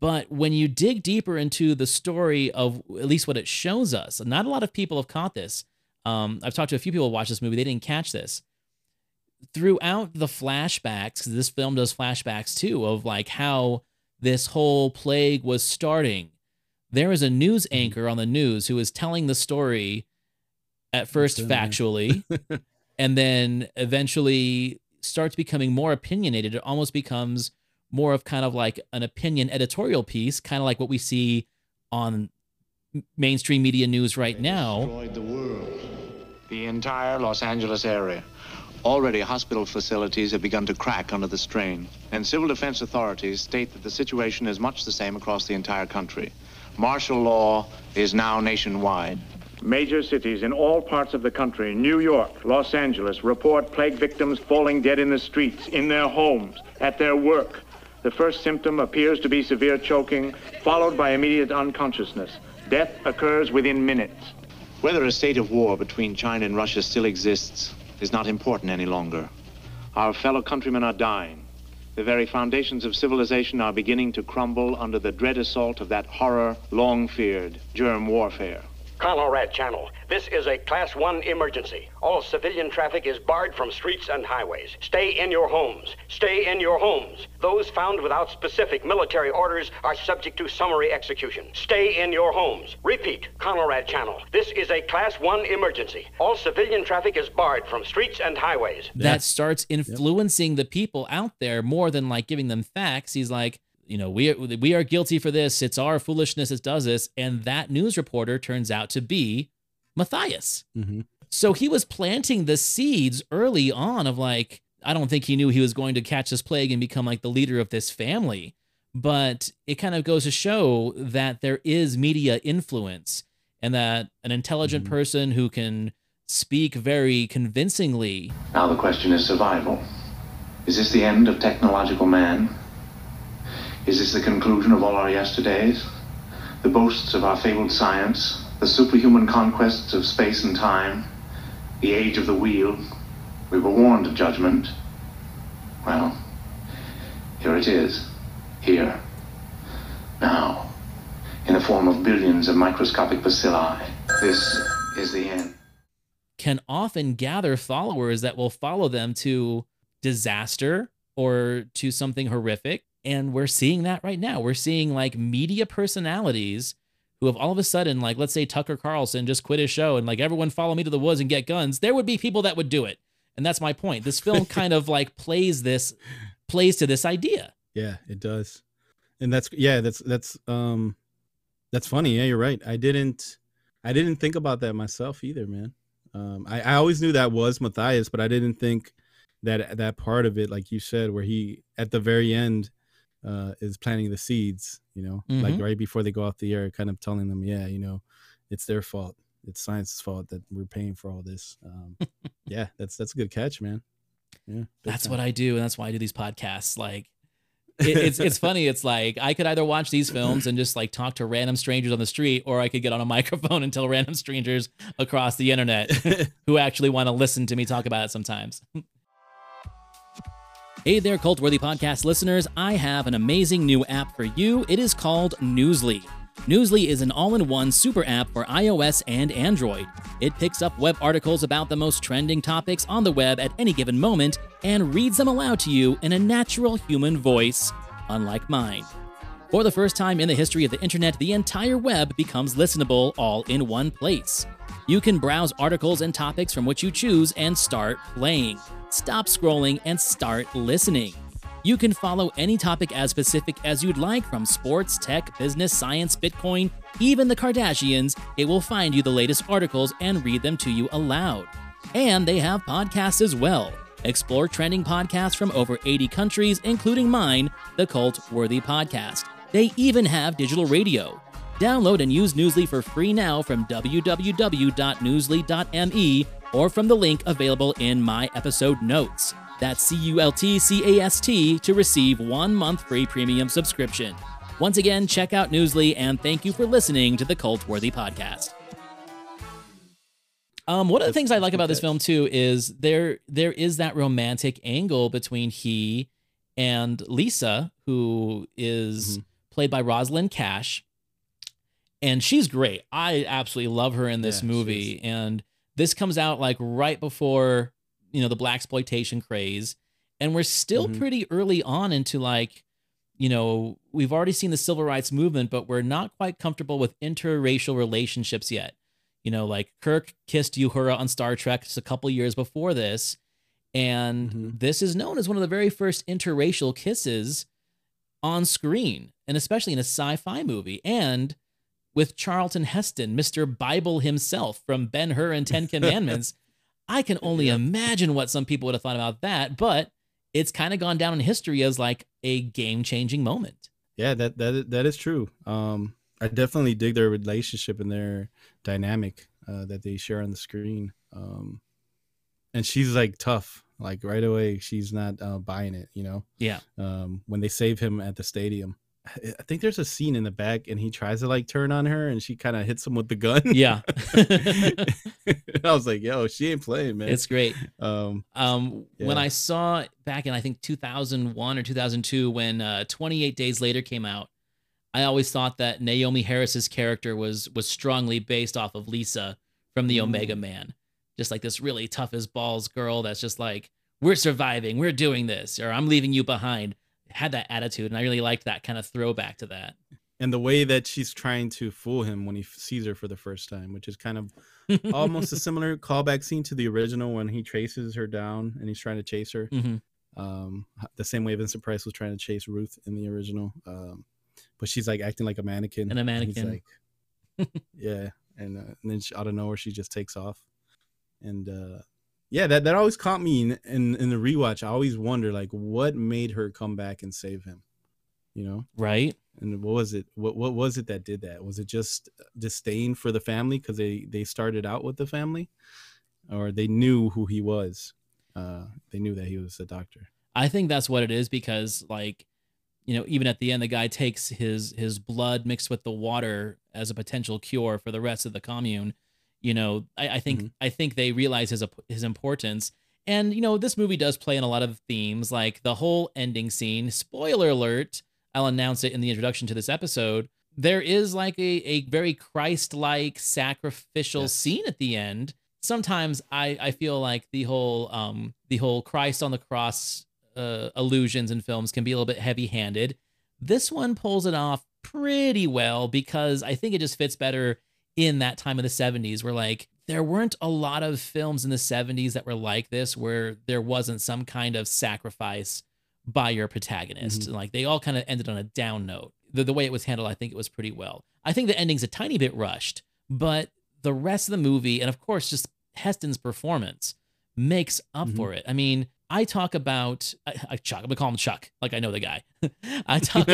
But when you dig deeper into the story of at least what it shows us, not a lot of people have caught this. I've talked to a few people who watched this movie. They didn't catch this. Throughout the flashbacks, because this film does flashbacks too, of like how this whole plague was starting. There is a news anchor on the news who is telling the story at first factually, and then eventually starts becoming more opinionated. It almost becomes more of kind of like an opinion editorial piece, kind of like what we see on mainstream media news right now. Destroyed the world. The entire Los Angeles area. Already hospital facilities have begun to crack under the strain, and civil defense authorities state that the situation is much the same across the entire country. Martial law is now nationwide. Major cities in all parts of the country, New York, Los Angeles, report plague victims falling dead in the streets, in their homes, at their work. The first symptom appears to be severe choking, followed by immediate unconsciousness. Death occurs within minutes. Whether a state of war between China and Russia still exists is not important any longer. Our fellow countrymen are dying. The very foundations of civilization are beginning to crumble under the dread assault of that horror long feared, germ warfare. Colorado Channel, this is a Class 1 emergency. All civilian traffic is barred from streets and highways. Stay in your homes. Stay in your homes. Those found without specific military orders are subject to summary execution. Stay in your homes. Repeat, Colorado Channel, this is a Class 1 emergency. All civilian traffic is barred from streets and highways. That starts influencing the people out there more than like giving them facts. He's like, you know, we are guilty for this. It's our foolishness that does this. And that news reporter turns out to be Matthias. So he was planting the seeds early on of like, I don't think he knew he was going to catch this plague and become like the leader of this family. But it kind of goes to show that there is media influence, and that an intelligent person who can speak very convincingly. Now the question is survival. Is this the end of technological man? Is this the conclusion of all our yesterdays? The boasts of our fabled science? The superhuman conquests of space and time? The age of the wheel? We were warned of judgment. Well, here it is. Here. Now. In the form of billions of microscopic bacilli. This is the end. Can often gather followers that will follow them to disaster or to something horrific. And we're seeing that right now. We're seeing like media personalities who have all of a sudden, like, let's say Tucker Carlson just quit his show and like, everyone follow me to the woods and get guns. There would be people that would do it. And that's my point. This film kind of like plays to this idea. Yeah, it does. And that's funny. Yeah, you're right. I didn't think about that myself either, man. I always knew that was Matthias, but I didn't think that part of it, like you said, where he at the very end, is planting the seeds, you know, like right before they go off the air, kind of telling them, yeah, you know, it's their fault. It's science's fault that we're paying for all this. Yeah, that's a good catch, man. Yeah, that's what I do. And that's why I do these podcasts. Like it's funny. It's like, I could either watch these films and just like talk to random strangers on the street, or I could get on a microphone and tell random strangers across the internet who actually want to listen to me talk about it sometimes. Hey there, Cultworthy Podcast listeners. I have an amazing new app for you. It is called Newsly. Newsly is an all-in-one super app for iOS and Android. It picks up web articles about the most trending topics on the web at any given moment and reads them aloud to you in a natural human voice, unlike mine. For the first time in the history of the internet, the entire web becomes listenable all in one place. You can browse articles and topics from which you choose and start playing. stop scrolling and start listening. You can follow any topic as specific as you'd like, from sports, tech, business, science, Bitcoin, even the Kardashians. It will find you the latest articles and read them to you aloud. And they have podcasts as well. Explore trending podcasts from over 80 countries, including mine, the Cultworthy Podcast. They even have digital radio. Download and use Newsly for free now from www.newsly.me or from the link available in my episode notes. That's CULTCAST to receive 1 month free premium subscription. Once again, check out Newsly, and thank you for listening to the Cultworthy Podcast. One of the things I like about this film too is there is that romantic angle between he and Lisa, who is played by Rosalind Cash. And she's great. I absolutely love her in this movie. And this comes out like right before, you know, the blaxploitation craze. And we're still pretty early on into, like, you know, we've already seen the civil rights movement, but we're not quite comfortable with interracial relationships yet. You know, like Kirk kissed Uhura on Star Trek just a couple years before this. And this is known as one of the very first interracial kisses on screen, and especially in a sci-fi movie. And with Charlton Heston, Mr. Bible himself from Ben-Hur and Ten Commandments, I can only imagine what some people would have thought about that, but it's kind of gone down in history as like a game-changing moment. Yeah, that is true. I definitely dig their relationship and their dynamic that they share on the screen. And she's like tough, like right away. She's not buying it, you know? Yeah. When they save him at the stadium. I think there's a scene in the back and he tries to like turn on her and she kind of hits him with the gun. Yeah. I was like, yo, she ain't playing, man. It's great. When I saw back in, I think 2001 or 2002, when 28 Days Later came out, I always thought that Naomi Harris's character was strongly based off of Lisa from The Omega Man. Just like this really tough as balls girl. That's just like, we're surviving, we're doing this, or I'm leaving you behind. Had that attitude, and I really liked that kind of throwback to that. And the way that she's trying to fool him when he sees her for the first time, which is kind of almost a similar callback scene to the original when he traces her down and he's trying to chase her. The same way Vincent Price was trying to chase Ruth in the original. But she's like acting like a mannequin. And he's like, And then she, out of nowhere, she just takes off. And, yeah, that always caught me in the rewatch. I always wonder, like, what made her come back and save him, you know? Right. And what was it? What was it that did that? Was it just disdain for the family because they started out with the family, or they knew who he was? They knew that he was a doctor. I think that's what it is, because, like, you know, even at the end, the guy takes his blood mixed with the water as a potential cure for the rest of the commune. You know, I think they realize his importance. And, you know, this movie does play in a lot of themes, like the whole ending scene. Spoiler alert, I'll announce it in the introduction to this episode. There is like a very Christ-like sacrificial scene at the end. Sometimes I feel like the whole Christ on the cross allusions in films can be a little bit heavy-handed. This one pulls it off pretty well, because I think it just fits better in that time of the 70s, where, like, there weren't a lot of films in the 70s that were like this, where there wasn't some kind of sacrifice by your protagonist. Like, they all kind of ended on a down note. The way it was handled, I think it was pretty well. I think the ending's a tiny bit rushed, but the rest of the movie, and of course, just Heston's performance, makes up for it. I mean, I talk about Chuck. I'm gonna call him Chuck, like I know the guy. I talk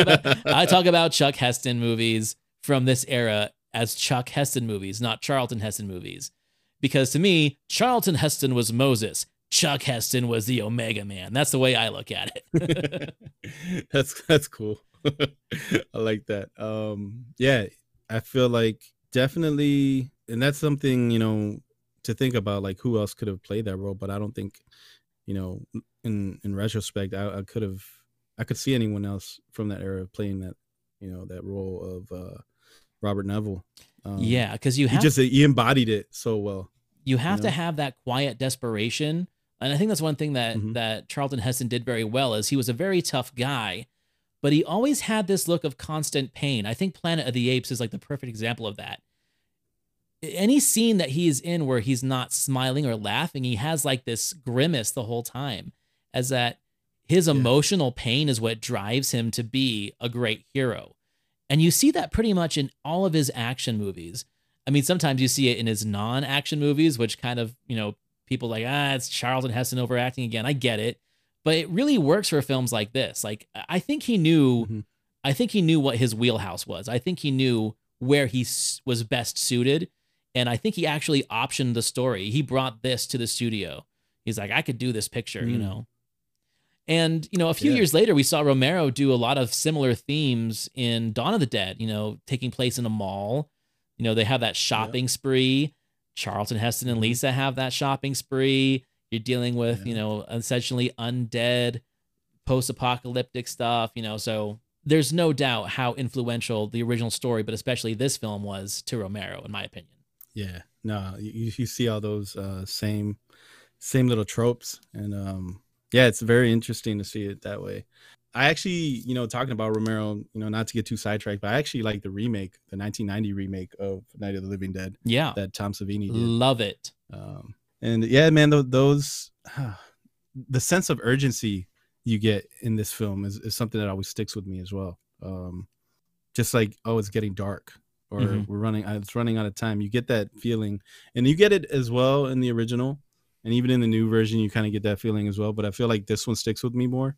about Chuck Heston movies from this era as Chuck Heston movies, not Charlton Heston movies. Because to me, Charlton Heston was Moses. Chuck Heston was the Omega Man. That's the way I look at it. That's cool. I like that. Yeah, I feel like definitely, and that's something, you know, to think about, like, who else could have played that role. But I don't think, you know, in retrospect, I could see anyone else from that era playing that, you know, that role of, Robert Neville. Yeah, because he embodied it so well. You have to have that quiet desperation, and I think that's one thing that that Charlton Heston did very well. Is he was a very tough guy, but he always had this look of constant pain. I think Planet of the Apes is like the perfect example of that. any scene that he is in where he's not smiling or laughing, he has like this grimace the whole time, as that his emotional pain is what drives him to be a great hero. And you see that pretty much in all of his action movies. I mean, sometimes you see it in his non-action movies, which kind of, you know, people like, it's Charlton Heston overacting again. I get it. But it really works for films like this. Like, I think he knew, I think he knew what his wheelhouse was. I think he knew where he was best suited. And I think he actually optioned the story. He brought this to the studio. He's like, I could do this picture, you know? And, you know, a few years later, we saw Romero do a lot of similar themes in Dawn of the Dead, you know, taking place in a mall. You know, they have that shopping spree. Charlton Heston and Lisa have that shopping spree. You're dealing with, you know, essentially undead, post-apocalyptic stuff, you know. So there's no doubt how influential the original story, but especially this film was to Romero, in my opinion. Yeah, no, you see all those same little tropes. And yeah, it's very interesting to see it that way. I actually, you know, talking about Romero, you know, not to get too sidetracked, but I actually like the remake, the 1990 remake of Night of the Living Dead. Yeah. That Tom Savini did. Love it. And yeah, man, those the sense of urgency you get in this film is something that always sticks with me as well. Just like, oh, it's getting dark, or it's running out of time. You get that feeling, and you get it as well in the original, and even in the new version, you kind of get that feeling as well. But I feel like this one sticks with me more.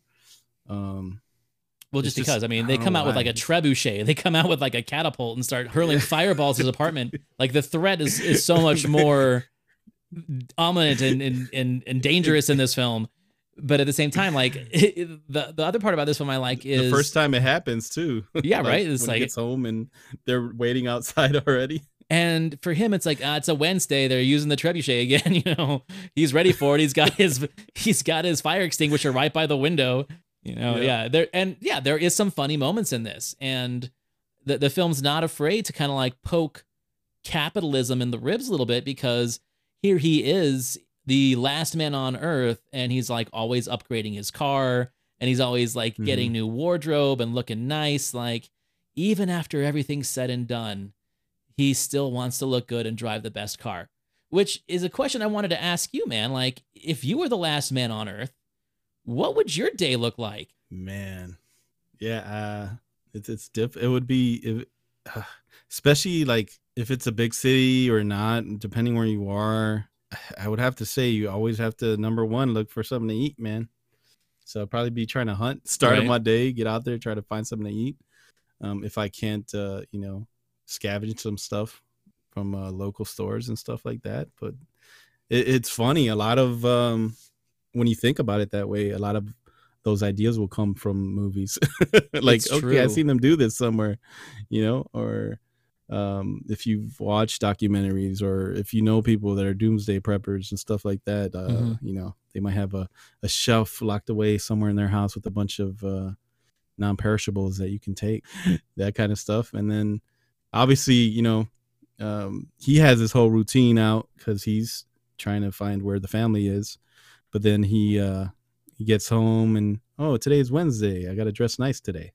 Well, just because, I mean, they come out with like a trebuchet, they come out with like a catapult and start hurling fireballs at his apartment. Like the threat is so much more ominous and dangerous in this film. But at the same time, like the other part about this film I like is the first time it happens too. Yeah. Like, right. It's like it's home and they're waiting outside already. And for him, it's like, it's a Wednesday. They're using the trebuchet again. You know, he's ready for it. He's got his fire extinguisher right by the window. You know, there is some funny moments in this, and the film's not afraid to kind of like poke capitalism in the ribs a little bit, because here he is, the last man on Earth, and he's like always upgrading his car, and he's always like getting new wardrobe and looking nice. Like even after everything's said and done, he still wants to look good and drive the best car, which is a question I wanted to ask you, man. Like, if you were the last man on Earth, what would your day look like? Man, yeah, it's different. It would be, especially like if it's a big city or not, depending where you are. I would have to say you always have to, number one, look for something to eat, man. So I'd probably be trying to hunt, start of my day, get out there, try to find something to eat. If I can't, you know, scavenge some stuff from local stores and stuff like that. But it's funny, a lot of when you think about it that way, a lot of those ideas will come from movies. Like, okay, I've seen them do this somewhere, you know. Or if you've watched documentaries, or if you know people that are doomsday preppers and stuff like that, you know, they might have a shelf locked away somewhere in their house with a bunch of non-perishables that you can take, that kind of stuff. And then obviously, you know, he has his whole routine out because he's trying to find where the family is. But then he gets home and, oh, today's Wednesday. I got to dress nice today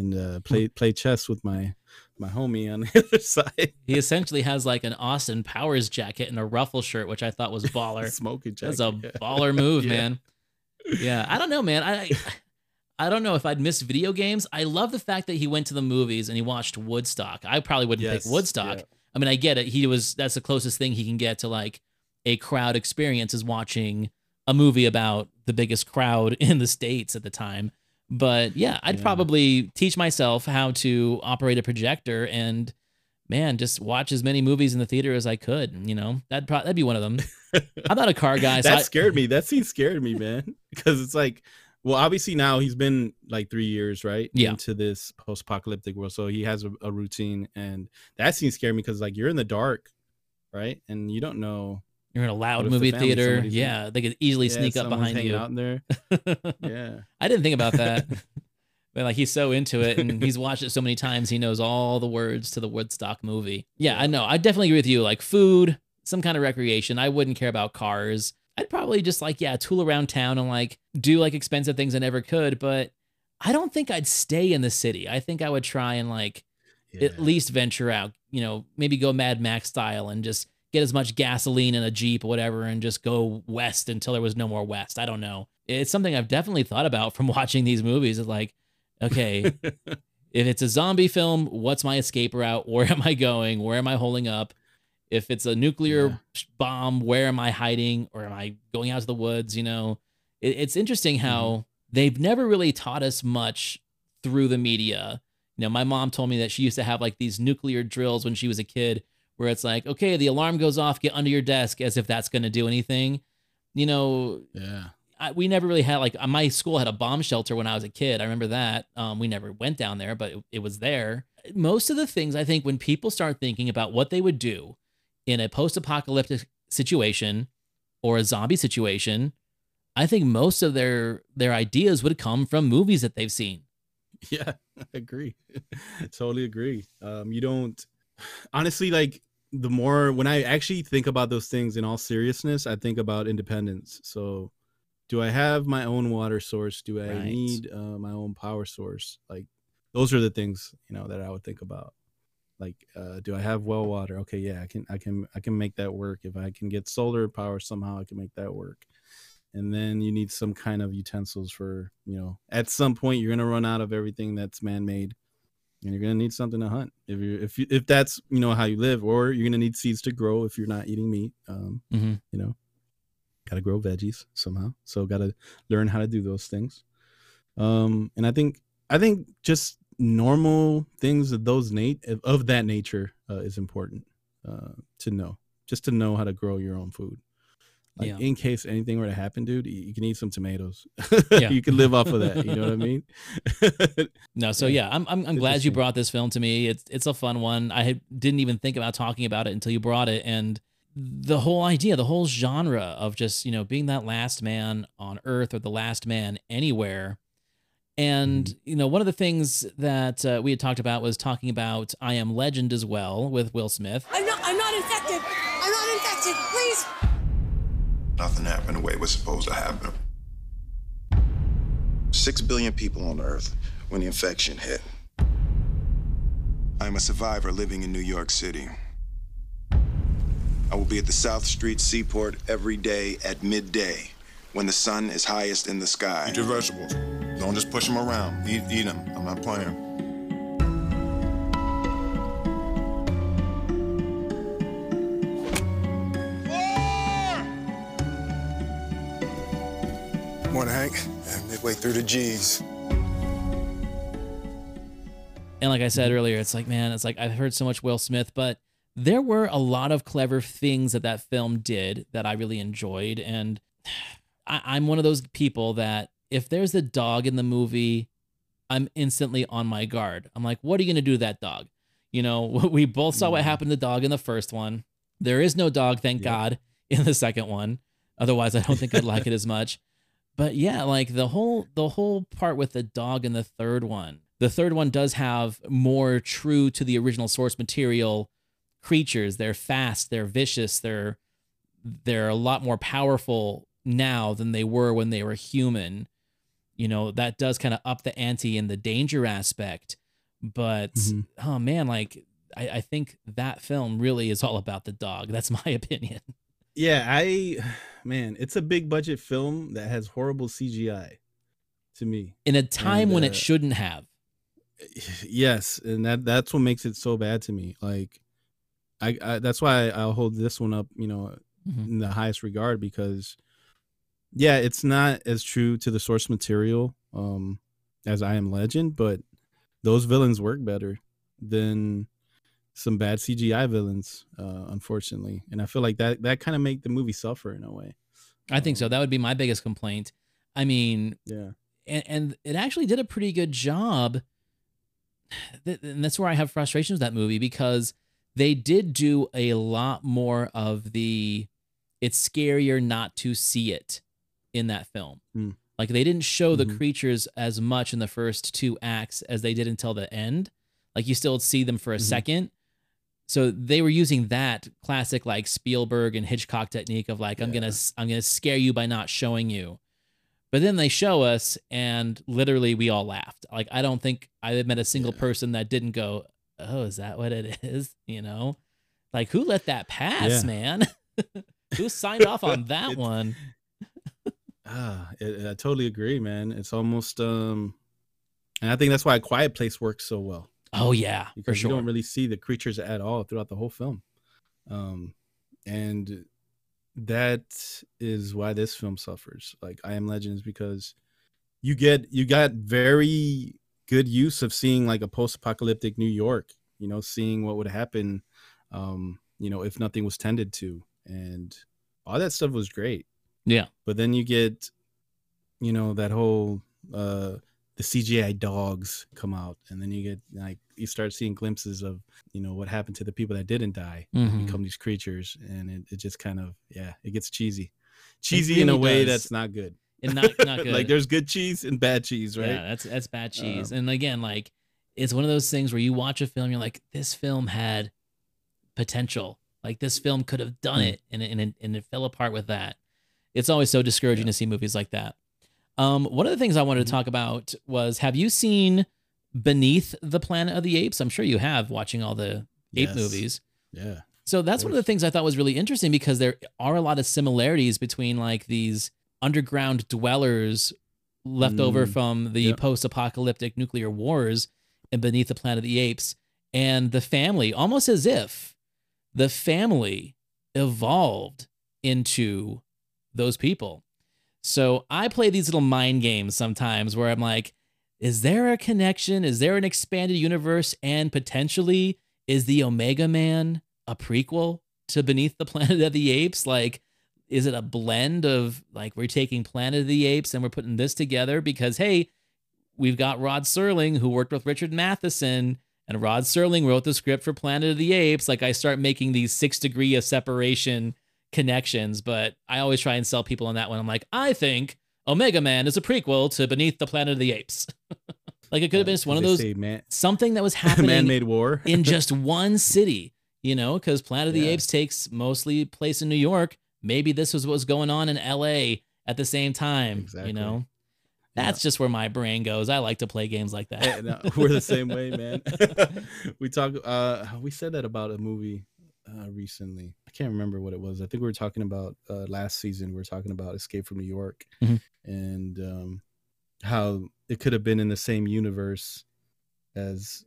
and play chess with my homie on the other side. He essentially has like an Austin Powers jacket and a ruffle shirt, which I thought was baller. Smoking jacket. That's a baller move, man. Yeah, I don't know, man. I don't know if I'd miss video games. I love the fact that he went to the movies and he watched Woodstock. I probably wouldn't pick Woodstock. Yeah. I mean, I get it. That's the closest thing he can get to like a crowd experience, is watching a movie about the biggest crowd in the States at the time. But yeah, I'd probably teach myself how to operate a projector and, man, just watch as many movies in the theater as I could. You know, that'd be one of them. I'm not a car guy. So scared me. That scene scared me, man. Because it's like, well, obviously now he's been like 3 years, right? Yeah. Into this post-apocalyptic world. So he has a routine, and that scene scared me because like you're in the dark, right? And you don't know. You're in a loud movie theater. Yeah. They could easily sneak up behind you. Out in there. Yeah. I didn't think about that. But like he's so into it, and he's watched it so many times. He knows all the words to the Woodstock movie. Yeah, I know. I definitely agree with you. Like food, some kind of recreation. I wouldn't care about cars. I'd probably just like, tool around town and like do like expensive things I never could. But I don't think I'd stay in the city. I think I would try and like at least venture out, you know, maybe go Mad Max style and just get as much gasoline in a Jeep or whatever and just go west until there was no more west. I don't know. It's something I've definitely thought about from watching these movies. It's like, okay, if it's a zombie film, what's my escape route? Where am I going? Where am I holding up? If it's a nuclear bomb, where am I hiding? Or am I going out to the woods? You know, it's interesting how they've never really taught us much through the media. You know, my mom told me that she used to have like these nuclear drills when she was a kid, where it's like, okay, the alarm goes off, get under your desk, as if that's going to do anything. You know, we never really had, like, my school had a bomb shelter when I was a kid. I remember that. We never went down there, but it was there. Most of the things, I think, when people start thinking about what they would do in a post-apocalyptic situation or a zombie situation, I think most of their ideas would come from movies that they've seen. Yeah, I agree. Totally agree. You don't, honestly, like, the more, when I actually think about those things in all seriousness, I think about independence. So do I have my own water source? Do I need my own power source? Like, those are the things, you know, that I would think about. Like, do I have well water? Okay. Yeah, I can make that work. If I can get solar power somehow, I can make that work. And then you need some kind of utensils for, you know, at some point you're going to run out of everything that's man-made. And you're going to need something to hunt if that's, you know, how you live, or you're going to need seeds to grow if you're not eating meat. You know, got to grow veggies somehow. So got to learn how to do those things. And I think just normal things of that nature is important to know, just to know how to grow your own food. Like, in case anything were to happen, dude, you can eat some tomatoes. You can live off of that. You know what I mean? No. So I'm glad you brought this film to me. It's a fun one. I didn't even think about talking about it until you brought it. And the whole idea, the whole genre of just, you know, being that last man on Earth or the last man anywhere. And, you know, one of the things that we had talked about was talking about I Am Legend as well with Will Smith. I'm not infected. I'm not infected. Please. Nothing happened the way it was supposed to happen. 6 billion people on Earth when the infection hit. I'm a survivor living in New York City. I will be at the South Street Seaport every day at midday when the sun is highest in the sky. Eat your vegetables. Don't just push them around. Eat them. I'm not playing. Morning, Hank. Midway through the G's. And like I said earlier, it's like, man, it's like I've heard so much Will Smith, but there were a lot of clever things that film did that I really enjoyed. And I'm one of those people that if there's a dog in the movie, I'm instantly on my guard. I'm like, what are you going to do to that dog? You know, we both saw what happened to the dog in the first one. There is no dog, thank God, in the second one. Otherwise, I don't think I'd like it as much. But yeah, like the whole part with the dog in the third one. The third one does have more true to the original source material creatures. They're fast, they're vicious, they're a lot more powerful now than they were when they were human. You know, that does kind of up the ante in the danger aspect. But oh man, like I think that film really is all about the dog. That's my opinion. Yeah, it's a big budget film that has horrible CGI to me. In a time when it shouldn't have. Yes, and that's what makes it so bad to me. Like, I that's why I'll hold this one up, you know, in the highest regard, because, yeah, it's not as true to the source material as I Am Legend, but those villains work better than some bad CGI villains, unfortunately. And I feel like that kind of make the movie suffer in a way. I think so. That would be my biggest complaint. I mean, yeah. And it actually did a pretty good job. And that's where I have frustrations with that movie, because they did do a lot more of it's scarier not to see it in that film. Like, they didn't show the creatures as much in the first two acts as they did until the end. Like, you still see them for a second. So they were using that classic, like, Spielberg and Hitchcock technique of like, I'm gonna scare you by not showing you. But then they show us and literally we all laughed. Like, I don't think I met a single person that didn't go, oh, is that what it is? You know, like, who let that pass, man? Who signed off on that one? I totally agree, man. It's almost, and I think that's why A Quiet Place works so well. Oh yeah, because for sure. You don't really see the creatures at all throughout the whole film. And that is why this film suffers. Like I Am Legend, because you got very good use of seeing like a post-apocalyptic New York, you know, seeing what would happen, you know, if nothing was tended to, and all that stuff was great. Yeah. But then you get, you know, that whole, the CGI dogs come out, and then you get like, you start seeing glimpses of, you know, what happened to the people that didn't die and become these creatures. And it just kind of, it gets cheesy really in a way that's not good. And not good. Like there's good cheese and bad cheese, right? Yeah, that's bad cheese. And again, like it's one of those things where you watch a film, you're like, this film had potential. Like this film could have done it, and it fell apart with that. It's always so discouraging to see movies like that. One of the things I wanted to talk about was, have you seen Beneath the Planet of the Apes? I'm sure you have, watching all the ape movies. Yeah. So that's one of the things I thought was really interesting, because there are a lot of similarities between like these underground dwellers left over from the post-apocalyptic nuclear wars and Beneath the Planet of the Apes, and the family, almost as if the family evolved into those people. So I play these little mind games sometimes where I'm like, is there a connection? Is there an expanded universe? And potentially, is the Omega Man a prequel to Beneath the Planet of the Apes? Like, is it a blend of like, we're taking Planet of the Apes and we're putting this together because, hey, we've got Rod Serling, who worked with Richard Matheson, and Rod Serling wrote the script for Planet of the Apes. Like, I start making these 6 degree of separation connections, but I always try and sell people on that one. I'm like, I think Omega Man is a prequel to Beneath the Planet of the Apes. Like it could have been just one of those, something that was happening, man-made war in just one city, you know, because Planet of the Apes takes mostly place in New York. Maybe this was what was going on in LA at the same time, you know? That's just where my brain goes. I like to play games like that. No, we're the same way, man. We said that about a movie recently. I can't remember what it was. I think we were talking about last season. We were talking about Escape from New York and how it could have been in the same universe as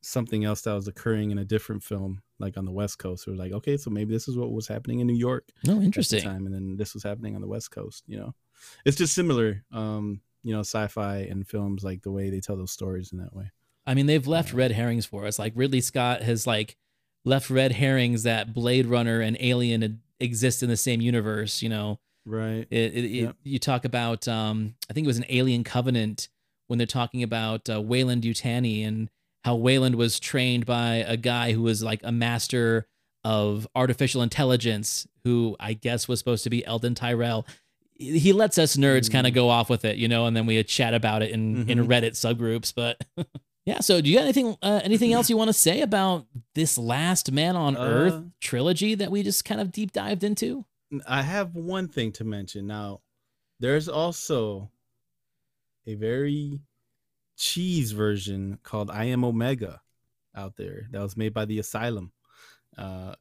something else that was occurring in a different film, like on the West Coast. It was like, okay, so maybe this is what was happening in New York. No, interesting. At the time, and then this was happening on the West Coast, you know. It's just similar, you know, sci-fi and films, like the way they tell those stories in that way. I mean, they've left red herrings for us. Like Ridley Scott has like left red herrings that Blade Runner and Alien exist in the same universe, you know? Right. You talk about, I think it was an Alien Covenant, when they're talking about Weyland Yutani, and how Weyland was trained by a guy who was like a master of artificial intelligence, who I guess was supposed to be Eldon Tyrell. He lets us nerds kind of go off with it, you know, and then we chat about it in Reddit subgroups. But yeah, so do you got anything else you want to say about this Last Man on Earth trilogy that we just kind of deep dived into? I have one thing to mention. Now, there's also a very cheese version called I Am Omega out there that was made by the Asylum. And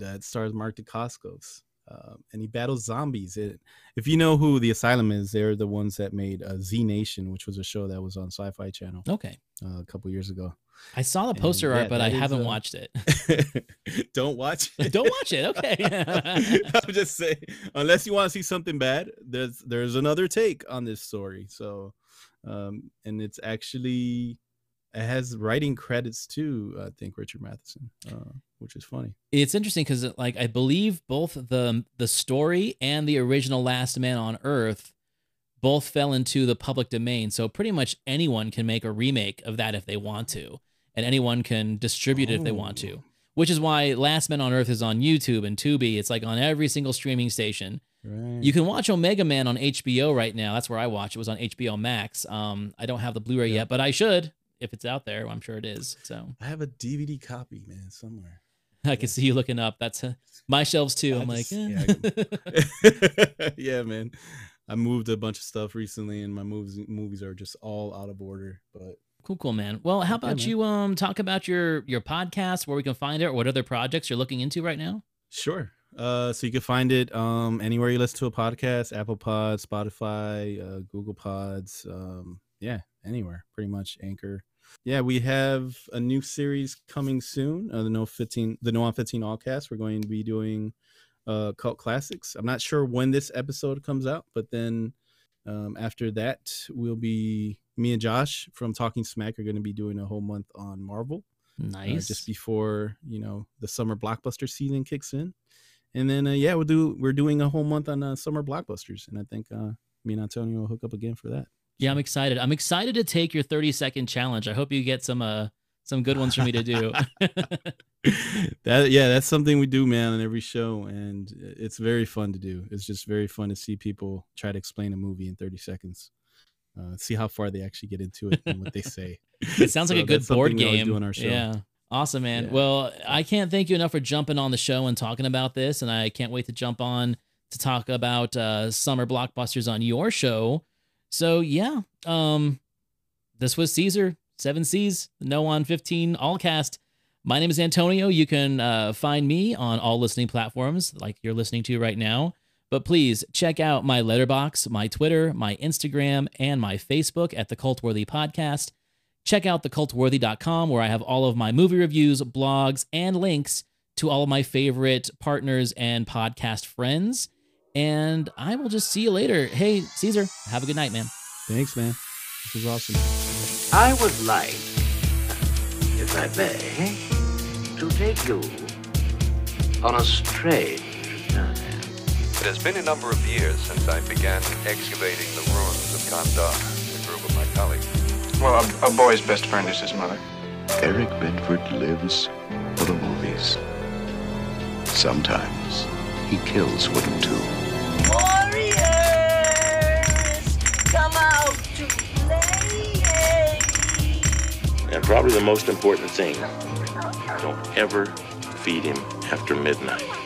it stars Mark Dacascos. And he battles zombies. If you know who the Asylum is, they're the ones that made Z Nation, which was a show that was on Sci-Fi Channel. Okay, a couple years ago. I saw the poster art, but I haven't watched it. Don't watch it. Don't watch it. Okay. I'm just saying, unless you want to see something bad, there's another take on this story. So, and it's actually, it has writing credits too, I think, Richard Matheson, which is funny. It's interesting because, like, I believe both the story and the original Last Man on Earth both fell into the public domain. So pretty much anyone can make a remake of that if they want to, and anyone can distribute it if they want to, which is why Last Man on Earth is on YouTube and Tubi. It's like on every single streaming station. Right. You can watch Omega Man on HBO right now. That's where I watch. It was on HBO Max. I don't have the Blu-ray yet, but I should. If it's out there, I'm sure it is. So I have a DVD copy, man, somewhere. I can see you looking up. That's my shelves too. I'm just, yeah, man. I moved a bunch of stuff recently, and my movies are just all out of order. But Cool, man. Well, how about you talk about your podcast, where we can find it, or what other projects you're looking into right now? Sure. So you can find it anywhere you listen to a podcast: Apple Pods, Spotify, Google Pods. Yeah, anywhere, pretty much. Anchor. Yeah, we have a new series coming soon. The No on 15 Allcast. We're going to be doing cult classics. I'm not sure when this episode comes out, but then after that, we'll be me and Josh from Talking Smack are going to be doing a whole month on Marvel. Nice. Just before the summer blockbuster season kicks in, and then yeah, we're doing a whole month on summer blockbusters, and I think me and Antonio will hook up again for that. Yeah, I'm excited. I'm excited to take your 30-second challenge. I hope you get some good ones for me to do. That's something we do, man, on every show, and it's very fun to do. It's just very fun to see people try to explain a movie in 30 seconds. See how far they actually get into it and what they say. It sounds like a good board game. On our show. Yeah. Awesome, man. Yeah. Well, I can't thank you enough for jumping on the show and talking about this, and I can't wait to jump on to talk about summer blockbusters on your show. So, yeah, this was Caesar, 7Cs, No on 15 Allcast. My name is Antonio. You can find me on all listening platforms like you're listening to right now. But please check out my Letterboxd, my Twitter, my Instagram, and my Facebook at The Cultworthy Podcast. Check out thecultworthy.com, where I have all of my movie reviews, blogs, and links to all of my favorite partners and podcast friends. And I will just see you later. Hey, Caesar, have a good night, man. Thanks, man. This was awesome. I would like, if I may, to take you on a strange journey. It has been a number of years since I began excavating the ruins of Kandah with a group of my colleagues. Well, a boy's best friend is his mother. Eric Benford lives for the movies. Sometimes he kills with them too. Warriors, come out to play. And probably the most important thing, don't ever feed him after midnight.